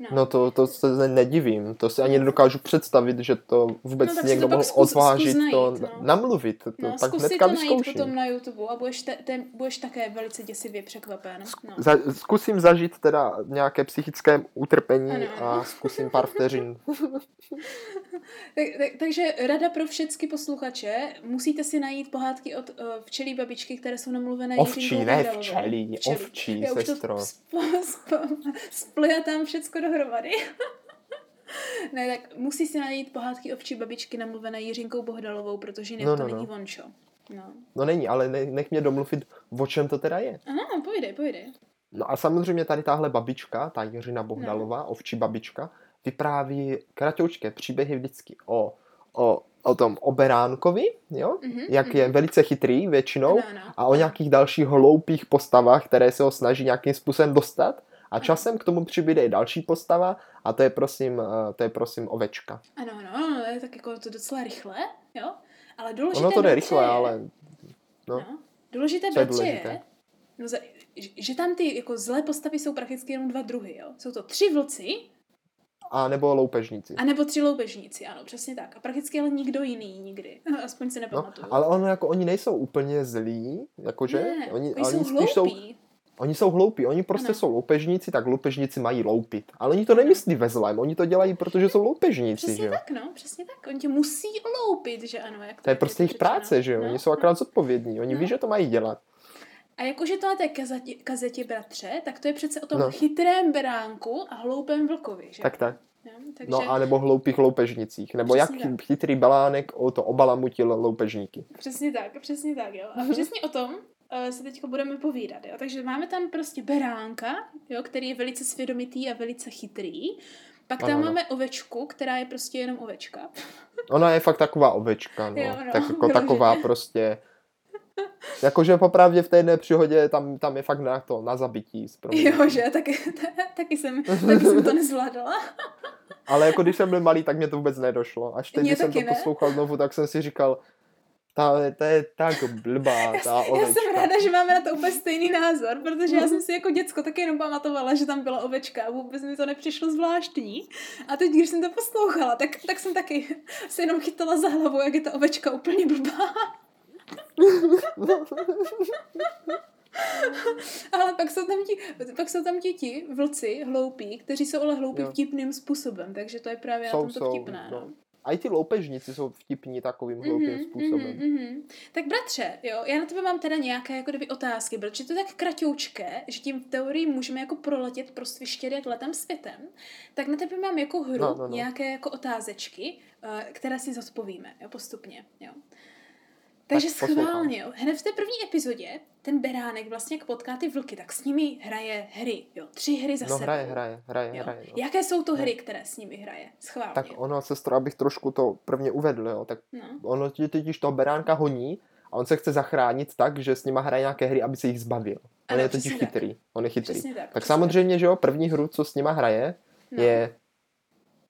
No, no to, to se nedivím, to si ani nedokážu představit, že to vůbec no, někdo mohl zkus, odvážit zkus najít, to, no. namluvit. To, no, tak zkusí to najít potom na YouTube a budeš, te, te, budeš také velice děsivě překvapen. No. Za, zkusím zažít teda nějaké psychické utrpení ano. a zkusím pár vteřin. tak, tak, takže rada pro všechny posluchače, musíte si najít pohádky od uh, včelí babičky, které jsou namluvené Jiřinkou Bohdalovou. Ovčí, ne včelí, včelí. ovčí, Já sestro. Splejá tam všecko dohromady. Ne, tak musí si najít pohádky ovčí babičky namluvené Jiřinkou Bohdalovou, protože jinak no, no, to není no. vončo. No. no není, ale ne, nech mě domluvit, o čem to teda je. Aha, pojdej, pojdej. No a samozřejmě tady táhle babička, ta Jiřina Bohdalová, no. ovčí babička, vypráví kratoučké příběhy vždycky o, o, o tom Oberánkovi, jo? Mm-hmm, jak mm-hmm. je velice chytrý většinou no, no. a o nějakých dalších hloupých postavách, které se ho snaží nějakým způsobem dostat. A časem k tomu přibyde i další postava a to je prosím, to je prosím ovečka. Ano, ano, no, je tak jako to docela rychle, jo? Ale důležité Ono to jde rychle, je, ale... No, no, důležité bratře je, no, za, že tam ty jako zlé postavy jsou prakticky jenom dva druhy, jo? Jsou to tři vlci... A nebo loupežníci. A nebo tři loupežníci, ano, přesně tak. A prakticky ale nikdo jiný nikdy. Aspoň si nepamatuju. No, ale ono, jako, oni nejsou úplně zlí, jakože? Ne, oni, oni jsou hloupí. Oni jsou hloupí, oni prostě ano. jsou loupežníci, tak loupežníci mají loupit. Ale oni to nemyslí ve zlém, oni to dělají, protože jsou loupežníci. Přesně že? tak, no, přesně tak. Oni tě musí loupit, že ano. Jak to, to je prostě jejich práce, no. že jo. Oni no, jsou akorát no. zodpovědní, oni no. ví, že to mají dělat. A jak už je to na té kazeti, kazeti bratře, tak to je přece o tom no. chytrém beránku a hloupém vlkovi, že? Tak tak. No, takže... no a nebo hloupých loupežnicích, nebo přesně jak tak. chytrý balánek o to obalamutil loupežníky. Přesně tak, přesně tak, jo. A přesně o tom se teďko budeme povídat, jo. Takže máme tam prostě beránka, jo, který je velice svědomitý a velice chytrý. Pak tam ano, máme no. ovečku, která je prostě jenom ovečka. Ona je fakt taková ovečka, no. Jo, no tak jako taková prostě... Jakože popravdě v té jedné příhodě tam, tam je fakt na to, na zabití. Jože, taky, taky, jsem, taky jsem to nezvládala. Ale jako když jsem byl malý, tak mě to vůbec nedošlo. Až teď, když jsem to ne? poslouchal znovu, tak jsem si říkal... Ta, ta je tak blbá, ta já, ovečka. Já jsem ráda, že máme na to úplně stejný názor, protože já jsem si jako děcko taky jenom pamatovala, že tam byla ovečka a vůbec mi to nepřišlo zvláštní. A teď, když jsem to poslouchala, tak, tak jsem taky se jenom chytala za hlavu, jak je ta ovečka úplně blbá. Ale pak jsou tam ti, pak jsou tam ti, ti vlci hloupí, kteří jsou ale hloupí jo. vtipným způsobem, takže to je právě jsou, na tom to vtipné. No. A i ty loupežníci jsou vtipní takovým hloupým mm-hmm, způsobem. Mm-hmm. Tak bratře, jo, já na tebe mám teda nějaké jako kdyby otázky, protože to je tak kratoučké, že tím v teorii můžeme jako proletět prostě štěrět letem světem, tak na tebe mám jako hru no, no, no. nějaké jako otázečky, které si zodpovíme jo, postupně. Jo. Takže tak schválně, jo, hned v té první epizodě ten beránek vlastně jak potká ty vlky, tak s nimi hraje hry, jo, tři hry za no, sebou. No hraje, hraje, hraje, jo. hraje. Jo. Jaké jsou to hry, které s nimi hraje? Schválně. Tak ono, sestro, abych trošku to prvně uvedl, jo, tak no. ono totiž toho beránka honí a on se chce zachránit tak, že s nima hraje nějaké hry, aby se jich zbavil. On ano, je totiž chytrý, on je chytrý. Přesně tak, tak přesně samozřejmě, tak. že jo, první hru, co s nima hraje, no. je...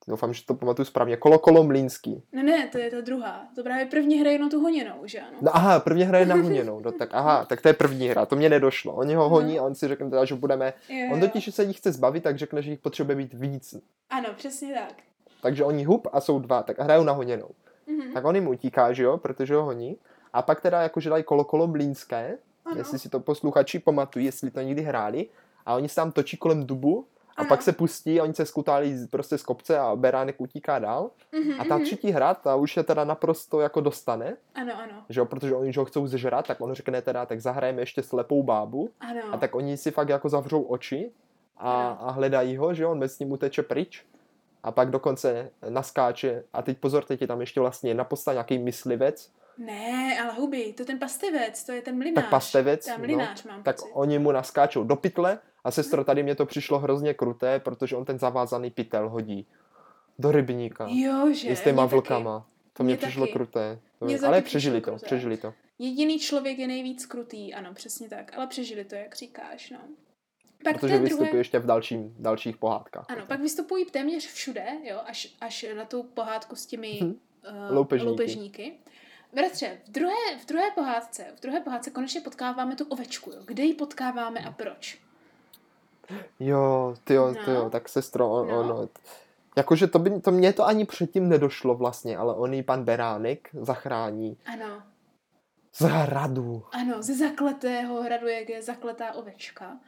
Doufám, že to pamatuju správně. Kolo, kolo, mlýnský. Ne, ne, to je ta druhá. To právě první hraje na tu honěnou, že ano? No aha, první hraje na honěnou. No, tak aha, tak to je první hra, to mě nedošlo. Oni ho honí no. a on si řekne teda, že budeme... Jo, on totiž, že se jich chce zbavit, tak řekne, že jich potřebuje být víc. Ano, přesně tak. Takže oni hup a jsou dva, tak hrajou na honěnou. Mm-hmm. Tak on jim utíká, že jo, protože ho honí. A pak teda jakože dají kolo, kolo, mlýnské, jestli si to posluchači pamatují, jestli to někdy hráli. A oni se tam točí kolem dubu. A ano. Pak se pustí, oni se skutálí prostě z kopce a beránek utíká dál. Mm-hmm, a ta mm-hmm. třetí hra, ta už je teda naprosto jako dostane. Ano, ano. Že jo, protože oni že ho chcou zžrat, tak on řekne teda, tak zahrajeme ještě slepou bábu. Ano. A tak oni si fakt jako zavřou oči a, a hledají ho, že jo, on mezi ním uteče pryč. A pak dokonce naskáče, a teď pozor, teď je tam ještě vlastně naposled nějaký myslivec. Ne, ale huby, to ten pastevec, to je ten mlynář. Tak pastevec, ta mlynář, no, mám tak pocit. Oni mu naskáčou do pytle a sestro, tady mě to přišlo hrozně kruté, protože on ten zavázaný pytel hodí do rybníka. Jo, že? I s těma vlkama. To mě, mě přišlo taky. kruté. To mě mě, ale přežili to, kruté. přežili to. Jediný člověk je nejvíc krutý, ano, přesně tak. Ale přežili to, jak říkáš, no. Pak protože vystupují druhé... ještě v dalším, dalších pohádkách. Ano, potom. Pak vystupují téměř všude, jo, až, až na tu pohádku s těmi hm. uh, loupežníky. loupežníky. Bratře, v druhé, v druhé pohádce, v druhé pohádce konečně potkáváme tu ovečku, jo. Kde ji potkáváme a proč? Jo, tyjo, no. tyjo, tak sestro, on, no. ono, jakože to, by, to mě to ani předtím nedošlo vlastně, ale on ji pan beránek zachrání. Ano. Z hradu. Ano, ze zakletého hradu, jak je zakletá ovečka.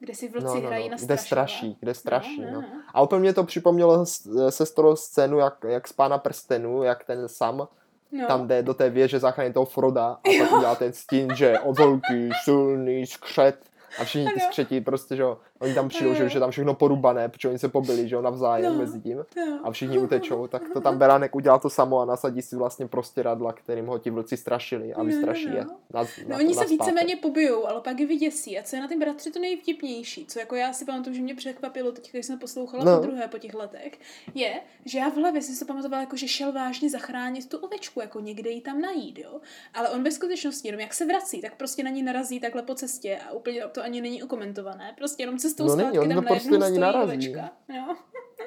Kde si vlci no, no, no. hrají na strašidla. Kde straší, kde straší, no, no. no. A opět mě to připomnělo sestro scénu, jak, jak z Pána prstenů, jak ten Sam no. tam jde do té věže zachrání toho Froda a jo. pak udělá ten stín, že ovolky, silný, skřet a všichni ano. ty skřetí prostě, že oni tam přijdou, že, že tam všechno porubané, protože oni se pobili, že jo, navzájem no. mezi tím no. a všichni utečou, tak to tam beránek udělá to samo a nasadí si vlastně prostě radla, kterým ho ti vlci strašili a vystraší no, no, no. je. Na, no na, oni na se víceméně pobijou, ale pak je vyděsí. A co je na ten bratře to nejvtipnější, co jako já si pamatuju, že mě překvapilo teď, když jsem poslouchala no. po druhé po těch letech, je, že já v hlavě jsem se pamatovala, jako, že šel vážně zachránit tu ovečku, jako někde ji tam najít, jo. Ale on ve skutečnosti jenom jak se vrací, tak prostě na ní narazí takhle po cestě a úplně to ani není okomentované, prostě jenom cestou no, zpátky tam prostě na ní narazí. No.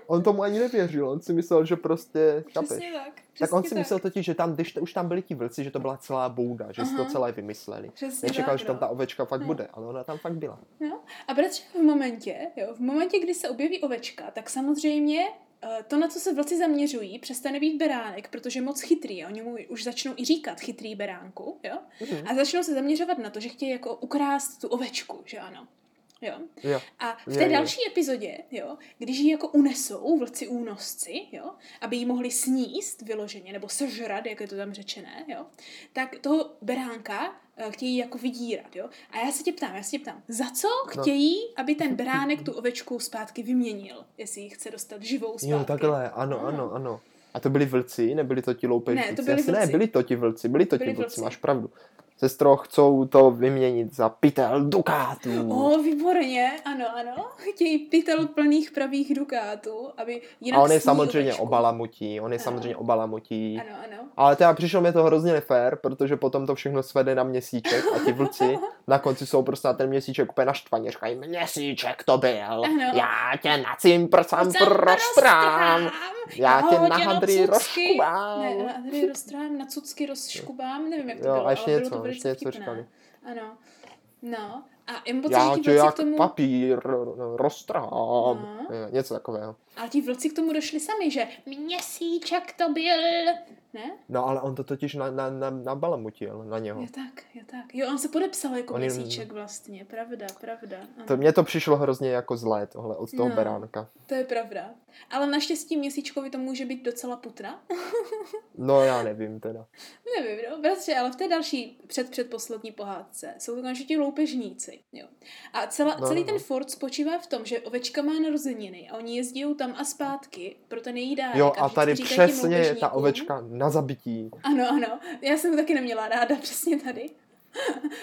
On tomu ani nevěřil, on si myslel, že prostě... Přesně tak. Přesně tak on si tak. myslel totiž, že tam, když to, už tam byli ti vlci, že to byla celá bouda, že Aha. si to celé vymysleli. Přesně Nečekal, tak, že tam ta ovečka fakt no. bude, ale ona tam fakt byla. No. A bratře, v momentě, jo, v momentě, kdy se objeví ovečka, tak samozřejmě to, na co se vlci zaměřují, přestane být beránek, protože je moc chytrý. Oni mu už začnou i říkat chytrý beránku, jo? Mm-hmm. A začnou se zaměřovat na to, že chtějí jako ukrást tu ovečku, že ano. Jo. Jo. A v té jo, další jo. epizodě, jo, když ji jako unesou vlci únosci, jo, aby ji mohli sníst vyloženě, nebo sežrat, jak je to tam řečené, jo, tak toho beránka chtějí jako vydírat, jo. A já se tě ptám, já se tě ptám, za co chtějí, no. aby ten beránek tu ovečku zpátky vyměnil, jestli ji chce dostat živou zpátky. Jo, takhle, ano, ano, ano. ano. A to byli vlci, nebyli to ti loupežníci? Ne, to byli vlci. Ne, byli to ti vlci, byli to byli ti vlci, vlci, máš pravdu. Sestro, chcou to vyměnit za pytel dukátů. O, výborně, ano, ano. Chtějí pytel plných pravých dukátů, aby jinak. A on je samozřejmě ovečku. obalamutí, on je ano. samozřejmě obalamutí. Ano, ano. Ale teda přišlo mi to hrozně nefér, protože potom to všechno svede na měsíček a ti vlci na konci jsou prostě na ten měsíček úplně naštvaně, říkají, měsíček to byl, ano. já tě na cimprcám prostrám. Já tě na hadry rozškubám. Ne, na hadry roztrám, na cucky rozškubám, nevím, jak to jo, bylo, ale něco, bylo to velice vtipné. Ano, no. A já tě jak tomu... papír roztrhám. No. Něco takového. Ale ti vlci k tomu došli sami, že měsíček to byl, ne? No ale on to totiž na, na, na, nabalamutil na něho. Jo tak, jo tak. Jo, on se podepsal jako on měsíček vlastně, pravda, pravda. Ano. To mně to přišlo hrozně jako zlé tohle od toho no, beránka. To je pravda. Ale naštěstí měsíčkovi to může být docela putna. No já nevím teda. Nevím, no, bratře, ale v té další před, předposlední pohádce jsou to konečně ti loupežníci. Jo. A celá, no, celý no. ten fort spočívá v tom, že ovečka má narozeniny a oni jezdí tam a zpátky, proto nejí dárek. Jo a tady přesně je ta ovečka na zabití. Ano, ano, já jsem taky neměla ráda přesně tady.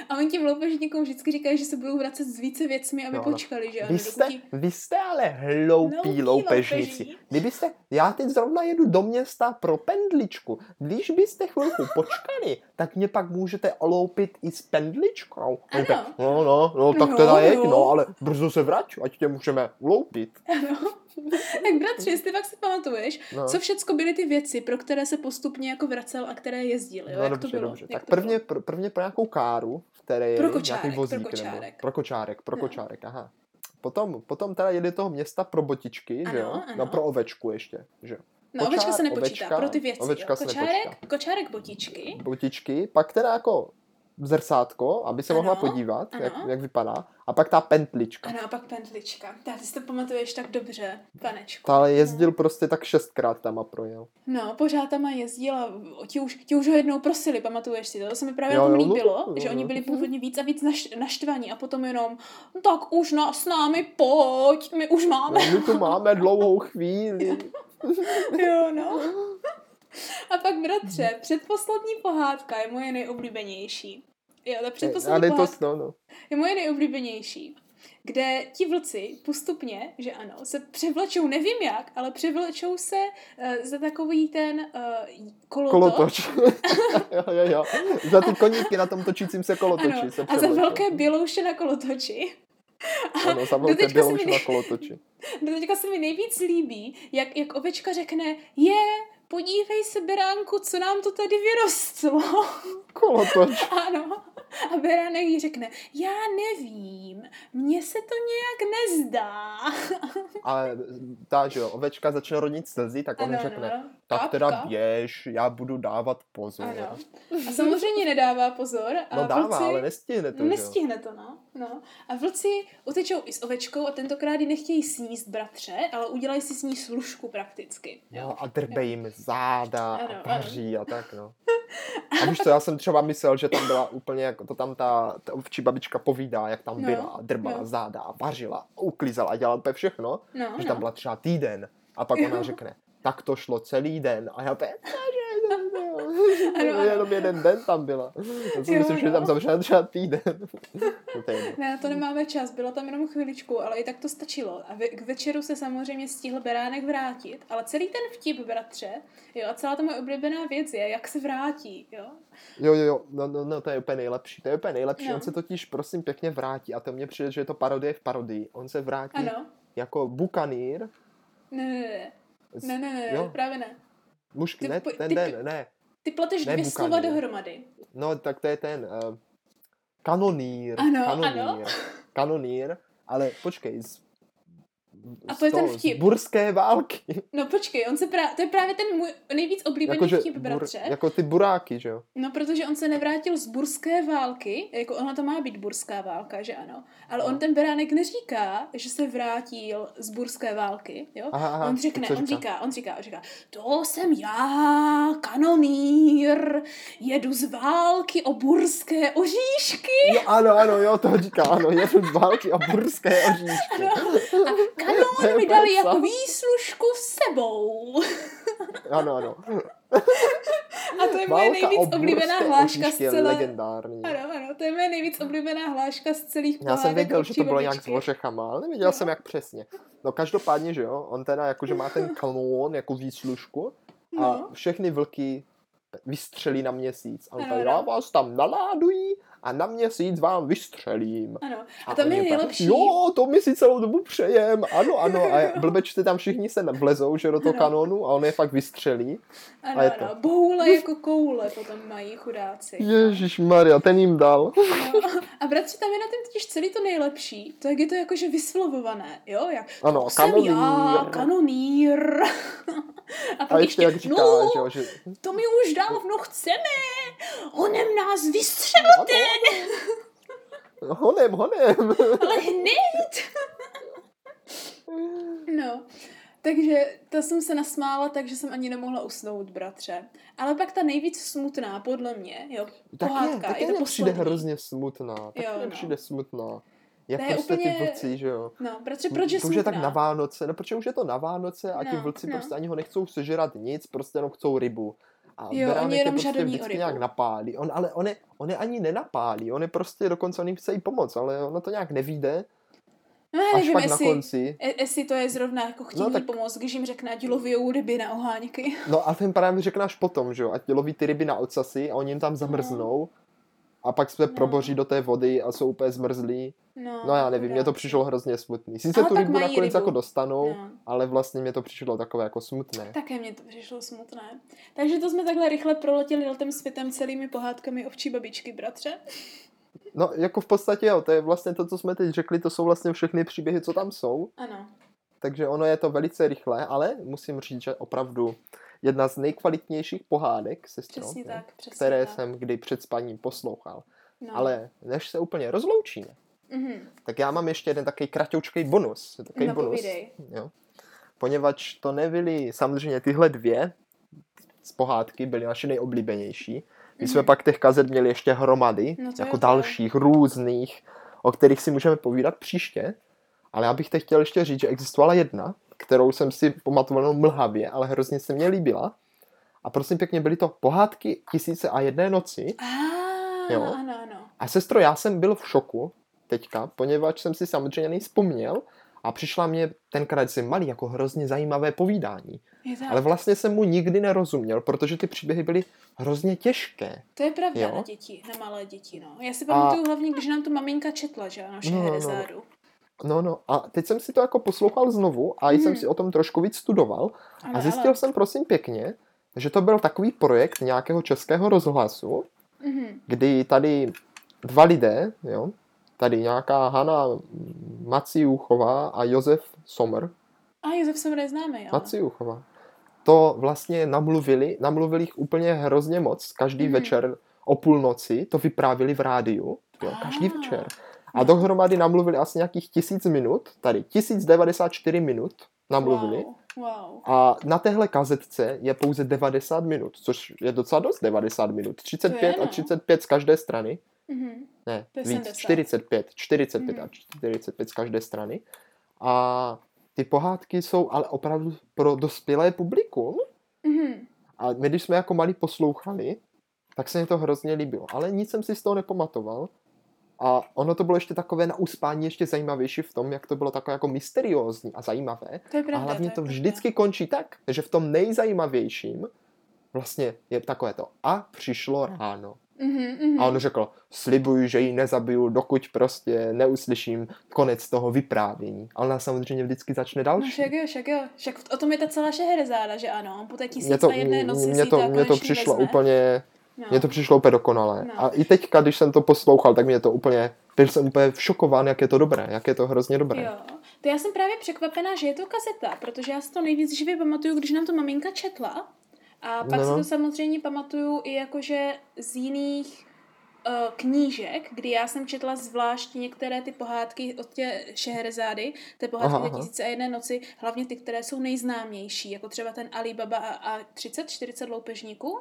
A oni těm loupežníkům vždycky říkají, že se budou vracet s více věcmi, aby no, počkali, že ano. Vy jste, ti... vy jste ale hloupí loupežníci. Kdybyste, já teď zrovna jedu do města pro pendličku. Když byste chvilku počkali, tak mě pak můžete oloupit i s pendličkou. Ano. Říkají, no, no, no, tak no, teda jeď, no. no, ale brzo se vrať, ať tě můžeme uloupit. Ano. Tak bratře, jestli pak si pamatuješ, no. co všecko byly ty věci, pro které se postupně jako vracel a které jezdil, jo? No, jak dobře, to bylo? Dobře. Jak tak to prvně, bylo? prvně pro nějakou káru, které je nějaký vozík. Pro kočárek. Nebo, pro kočárek, pro no. kočárek, aha. Potom, potom teda jeli toho města pro botičky, ano, že jo? Ano. No pro ovečku ještě, že jo? No kočár, ovečka se nepočítá, ovečka, pro ty věci, kočárek, kočárek, botičky. Botičky, pak teda jako zrcátko, aby se ano, mohla podívat, jak, jak vypadá. A pak ta pentlička. Ano, a pak pentlička. Tak ty si to pamatuješ tak dobře, panečku. Ale jezdil no. prostě tak šestkrát tam a projel. No, pořád tam a jezdil a ti už, ti už ho jednou prosili, pamatuješ si to? To se mi právě jo, tam líbilo, jo, že jo, oni byli původně víc a víc naš, naštvaní a potom jenom, no tak už na, s námi pojď, my už máme. No, my tu máme dlouhou chvíli. Jo, no. A pak, bratře, předposlední pohádka je moje nejoblíbenější. Jo, ta předposlední pohádka no, no. je moje nejoblíbenější, kde ti vlci postupně, že ano, se převlečou, nevím jak, ale převlečou se uh, za takový ten uh, kolotoč. Kolotoč. jo, jo, jo. Za ty koníky na tom točícím se kolotoči. Ano, se a za velké bělouše na kolotoči. Ano, za velké bělouše na kolotoči. Doteďka se mi nejvíc líbí, jak, jak ovečka řekne, je... podívej se, beránku, co nám to tady vyrostlo. Kolotoč. Ano. A beránek jí řekne, já nevím, mně se to nějak nezdá. Ale ta, že jo, ovečka začne rodnit slzy, tak on řekne, no. tak Kapka. teda běž, já budu dávat pozor. Ano. A samozřejmě nedává pozor. A no dává, vlci... ale nestihne to. Nestihne to, no. no. A vlci utečou i s ovečkou a tentokrát ji nechtějí sníst, bratře, ale udělají si s ní služku prakticky. Jo, a drbejí jim záda ano, a paří ano. a tak, no. A víš co, já jsem třeba myslel, že tam byla úplně, jako to tam ta, ta ovčí babička povídá, jak tam no, byla, drbala no. záda, vařila, uklízela, dělala úplně všechno, no, že no. tam byla třeba týden. A pak ona řekne, tak to šlo celý den. A já pět, ano, ano. jenom jeden den tam byla. Já si jo, myslím, no. že tam zavřela třeba týden. Ne, to nemáme čas, bylo tam jenom chviličku, ale i tak to stačilo. A k večeru se samozřejmě stihl beránek vrátit, ale celý ten vtip, bratře, jo, a celá ta moje oblíbená věc je, jak se vrátí, jo. Jo, jo, jo, no, no, no to je úplně nejlepší, to je úplně nejlepší, no. On se totiž, prosím, pěkně vrátí a to mně přijde, že je to parodie v parodii. On se vrátí ano. jako bukanýr. Ne, ne, ne, ne, ne, ne, ne právě ne. Muž, ty, ne, po, ten ty, den, ne. Ty plateš dvě slova dohromady. No, tak to je ten uh, kanonýr. Ano, kanonýr, ano. Kanonýr, ale počkej, z, a to je to, ten vtip. Z burské války. No počkej, on se pra, to je právě ten můj nejvíc oblíbený jako, vtip, bratře. Bur, jako ty buráky, že jo? No, protože on se nevrátil z burské války, jako ona to má být burská válka, že ano, ale on ten beránek neříká, že se vrátil z burské války, jo? Aha, aha, on řekne, on říká? říká, on říká, on říká, to jsem já, kanonýr, jedu z války o burské oříšky. No, ano, ano, jo, to říká, ano, jedu z války o burské oříšky. Ano, kanon mi dali jako výslužku s sebou. Ano, ano. A to je moje nejvíc oblíbená hláška z celé... legendární. Ano, ano, to je moje nejvíc oblíbená hláška z celých pohádek. Já jsem věděl, že to bylo nějak s ořechama, ale nevěděl no. jsem jak přesně. No každopádně, že jo, on teda jakože má ten kanon jako výslužku a no. všechny vlky vystřelí na měsíc. A on tady, já vás tam naládují a na měsíc vám vystřelím. Ano, a, a to mi je nejlepší. Jo, to mi si celou dobu přejem, ano, ano. A blbečci tam všichni se vlezou, že do toho ano. kanonu a on je fakt vystřelí. Ano, a je ano, to. Boule jako koule potom mají chudáci. Ježišmarja, ten jim dal. Ano. A bratři, tam je na tom totiž celý to nejlepší, tak je to jakože vyslovované, jo? Jak, ano, kanonýr. Já, kanonýr. A pak a ještě, jak říká, no, že, jo, že... to my už dávno chceme, onem nás vystřelte. No, honem, honem. Ale hned. No, takže to jsem se nasmála, takže jsem ani nemohla usnout, bratře. Ale pak ta nejvíc smutná, podle mě, jo, tak pohádka. Je, tak je to poslední. Hrozně smutná, tak jo, nepřijde no. smutná. Jak to prostě úplně... ty vlci, že jo? No, protože proč je to už je tak na Vánoce, no protože už je to na Vánoce a no, ti vlci no. prostě ani ho nechcou sežrat nic, prostě jenom chcou rybu. A jo, oni jenom prostě žádný o rybu. Nějak napálí. On, ale on je, on je ani nenapálí, on je prostě dokonce, on jim chce jí pomoct, ale ono to nějak nevíde. No, až nevím, pak jestli, na konci. Jestli to je zrovna jako chtění no, tak... pomoct, když jim řekne, ať lovijou ryby na oháňky. No a ten právě řekne až potom, že jo, ať loví ty ryby na ocasy a oni jim tam zamrznou. No. A pak se no. proboří do té vody a jsou úplně zmrzlí. No, no já nevím, no. mě to přišlo hrozně smutný. Sice ale tu rybu nakonec rybu. jako dostanou, no. ale vlastně mě to přišlo takové jako smutné. Také mě to přišlo smutné. Takže to jsme takhle rychle proletěli letem světem celými pohádkami ovčí babičky, bratře. No jako v podstatě jo, to je vlastně to, co jsme teď řekli, to jsou vlastně všechny příběhy, co tam jsou. Ano. Takže ono je to velice rychlé, ale musím říct, že opravdu... jedna z nejkvalitnějších pohádek, sestro, které tak. jsem kdy před spaním poslouchal. No. Ale než se úplně rozloučíme, mm-hmm. tak já mám ještě jeden takový kratoučkej bonus. Takový no, bonus. Jo. Poněvadž to nebyly, samozřejmě tyhle dvě z pohádky byly naše nejoblíbenější. My jsme mm-hmm. pak těch kazet měli ještě hromady, no jako je dalších, to. různých, o kterých si můžeme povídat příště. Ale já bych teď chtěl ještě říct, že existovala jedna, kterou jsem si pamatoval mlhavě, ale hrozně se mě líbila. A prosím pěkně, byly to pohádky Tisíce a jedné noci. Ah, jo. Ano, ano. A sestro, já jsem byl v šoku teďka, poněvadž jsem si samozřejmě nejvzpomněl a přišla mě tenkrát si malý, jako hrozně zajímavé povídání. Ale vlastně jsem mu nikdy nerozuměl, protože ty příběhy byly hrozně těžké. To je pravda jo? na děti, na malé děti, no. Já si pamatuju a... hlavně, když nám to maminka četla, že ano, Šeherezádu. No, no. No, no, a teď jsem si to jako poslouchal znovu a hmm. jsem si o tom trošku víc studoval ale, a zjistil ale. jsem, prosím pěkně, že to byl takový projekt nějakého Českého rozhlasu, hmm. kdy tady dva lidé, jo, tady nějaká Hana Maciuchová a Josef Somr. A Josef Somr je známý, jo. Maciuchová. To vlastně namluvili, namluvili jich úplně hrozně moc, každý hmm. večer o půlnoci to vyprávili v rádiu, jo, každý ah. večer. A dohromady namluvili asi nějakých tisíc minut, tady tisíc devadesát čtyři minut namluvili. Wow, wow. A na téhle kazetce je pouze devadesát minut, což je docela dost devadesát minut. třicet pět a třicet pět z každé strany. Mm-hmm. Ne, víc, čtyřicet pět, čtyřicet pět mm-hmm. a čtyřicet pět z každé strany. A ty pohádky jsou ale opravdu pro dospělé publikum. Mm-hmm. A my, když jsme jako malí poslouchali, tak se mi to hrozně líbilo. Ale nic jsem si z toho nepamatoval. A ono to bylo ještě takové na uspání ještě zajímavější v tom, jak to bylo takové jako mysteriózní a zajímavé. To je pravda, a hlavně to, to vždycky pravda. končí tak, že v tom nejzajímavějším vlastně je takové to a přišlo ráno. Mm-hmm, mm-hmm. A on řekl, slibuji, že ji nezabiju, dokud prostě neuslyším konec toho vyprávění. A ona samozřejmě vždycky začne další. No však jo, však jo. Však o tom je ta celá Šeherezáda, že ano? Po té tisíc a jedné noci mě to, mě to přišlo vezme. úplně... No. Mně to přišlo úplně dokonalé. No. A i teďka, když jsem to poslouchal, tak mě to úplně... Byl jsem úplně šokován, jak je to dobré, jak je to hrozně dobré. Jo. To já jsem právě překvapená, že je to kazeta, protože já si to nejvíc živě pamatuju, když nám to maminka četla. A pak no. si to samozřejmě pamatuju i jakože z jiných uh, knížek, kdy já jsem četla zvlášť některé ty pohádky od tě Šeherezády, ty pohádky na tisíce a jedné noci, hlavně ty, které jsou nejznámější, jako třeba ten Ali Baba a, a třicet čtyřicet loupežníků.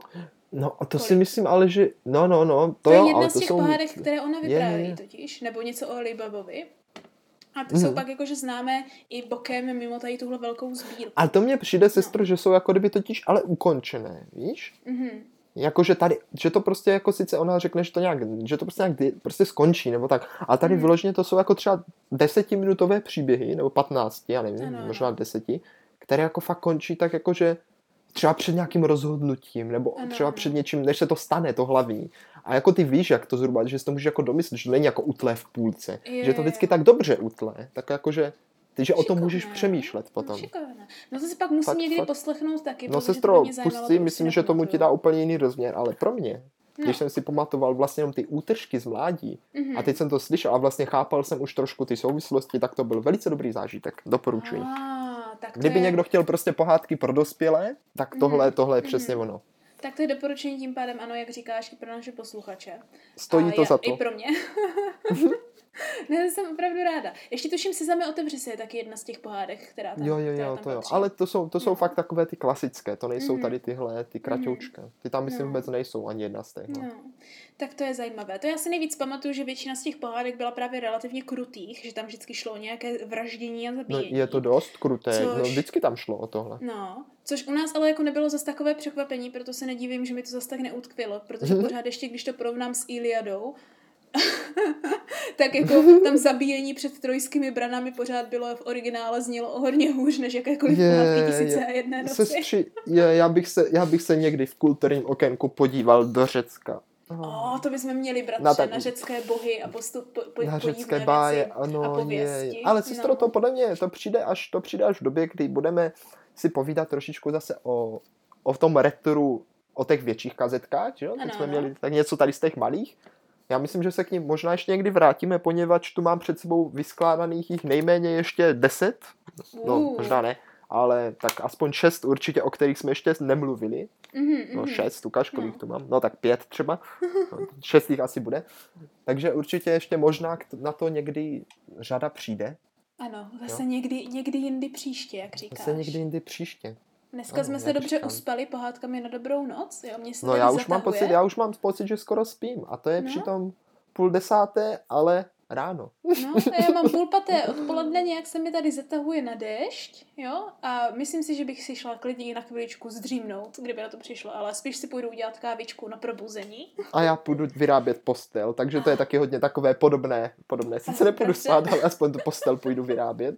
No a to Kolik? si myslím, ale že... No, no, no. To, to je jo, jedna ale z těch jsou... pohádek, které ona vypráví je... totiž, nebo něco o Ali Babovi. A ty mm. jsou pak jakože známé i bokem mimo tady tuhle velkou sbírku. A to mně přijde, sestro, no. že jsou jako kdyby totiž ale ukončené, víš? Mm-hmm. Jakože tady, že to prostě jako sice ona řekne, že to nějak, že to prostě nějak prostě skončí, nebo tak. A tady mm. vyloženě to jsou jako třeba desetiminutové příběhy, nebo patnácti, já nevím, ano, možná deseti, které jako fakt končí tak jakože třeba před nějakým rozhodnutím, nebo ano, třeba ano. před něčím, než se to stane, to hlavní. A jako ty víš, jak to zhruba, že si to můžeš jako domyslet, že to není jako utlé v půlce. Je, že to vždycky je. tak dobře utlé, tak jakože, ty, že o tom můžeš přemýšlet potom. Šikovné. No to si pak musím fakt, někdy fakt. poslechnout taky. No sestro, pusti, myslím, že tomu ti dá úplně jiný rozměr, ale pro mě, no. když jsem si pamatoval vlastně jenom ty útržky z mládí, mm-hmm. a teď jsem to slyšel a vlastně chápal jsem už trošku ty souvislosti, tak to byl velice dobrý zážitek, doporučuji. Tak kdyby je... někdo chtěl prostě pohádky pro dospělé, tak tohle, mm. tohle je přesně mm. ono. Tak to je doporučení tím pádem, ano, jak říkáš, i pro naše posluchače. Stojí a to já, za to. I pro mě. Ne, jsem opravdu ráda. Ještě tuším, Sezame, otevři se, je taky jedna z těch pohádek, která tam Jo, jo, jo, to jo. Ale to jsou, to jsou no. fakt takové ty klasické, to nejsou mm. tady tyhle, ty kratoučky. Ty tam, myslím, no. vůbec nejsou ani jedna z těch. No. Tak to je zajímavé. To já si nejvíc pamatuju, že většina z těch pohádek byla právě relativně krutých, že tam vždycky šlo nějaké vraždění a zabíjení. No, je to dost kruté, což... no, vždycky tam šlo o tohle. No, což u nás ale jako nebylo zas takové překvapení, proto se nedívím, že mi to zas tak neutkvělo, protože mm. pořád ještě, když to porovnám s Iliadou, tak jako tam zabíjení před trojskými branami pořád bylo v originále znělo o hodně hůř než jakékoliv pohádky tisíce a jedné noci. Sestři, je, já, bych se, já bych se někdy v kulturním okénku podíval do Řecka. Oh, to bychom měli, bratře, na, tak... na řecké bohy a postup po, po, na řecké báje, ano, je, je. Ale sestro, no. to podle mě to přijde, až, to přijde až v době, kdy budeme si povídat trošičku zase o, o tom retru, o těch větších kazetkách, že? Ano, jsme měli tak něco tady z těch malých. Já myslím, že se k nim možná ještě někdy vrátíme, poněvadž tu mám před sebou vyskládaných jich nejméně ještě deset. No, uh. možná ne. ale tak aspoň šest určitě, o kterých jsme ještě nemluvili. Mm-hmm, no šest, ukáž, kolik no. tu mám. No tak pět třeba. No, šest jich asi bude. Takže určitě ještě možná na to někdy řada přijde. Ano, zase no. někdy, někdy jindy příště, jak říkáš. Zase někdy jindy příště. Dneska ano, jsme se dobře říkám. uspali pohádkami na dobrou noc. Jo? Mě se no já už, mám pocit, já už mám pocit, že skoro spím. A to je no. přitom půl desáté, ale... ráno. No, já mám půl paté odpoledne, nějak se mi tady zatahuje na déšť, jo, a myslím si, že bych si šla klidně na chvíličku zdřímnout, kdyby na to přišlo, ale spíš si půjdu udělat kávičku na probuzení. A já půjdu vyrábět postel, takže to je taky hodně takové podobné, podobné. Sice nepůjdu spát, ale aspoň tu postel půjdu vyrábět.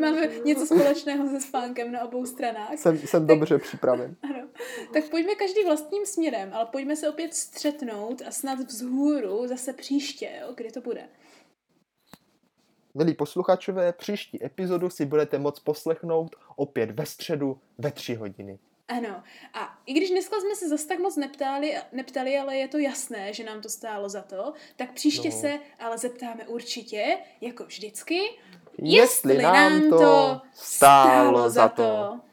Máme něco společného se spánkem na obou stranách. Jsem, jsem tak, dobře připraven. Ano. Tak pojďme každý vlastním směrem, ale pojďme se opět střetnout a snad vzhůru zase příště, jo, kdy to bude. Milí posluchačové, příští epizodu si budete moct poslechnout opět ve středu ve tři hodiny. Ano, a i když dneska jsme se zase tak moc neptali, neptali, ale je to jasné, že nám to stálo za to, tak příště no. se ale zeptáme určitě, jako vždycky, jestli, jestli nám to stálo, stálo za to. to.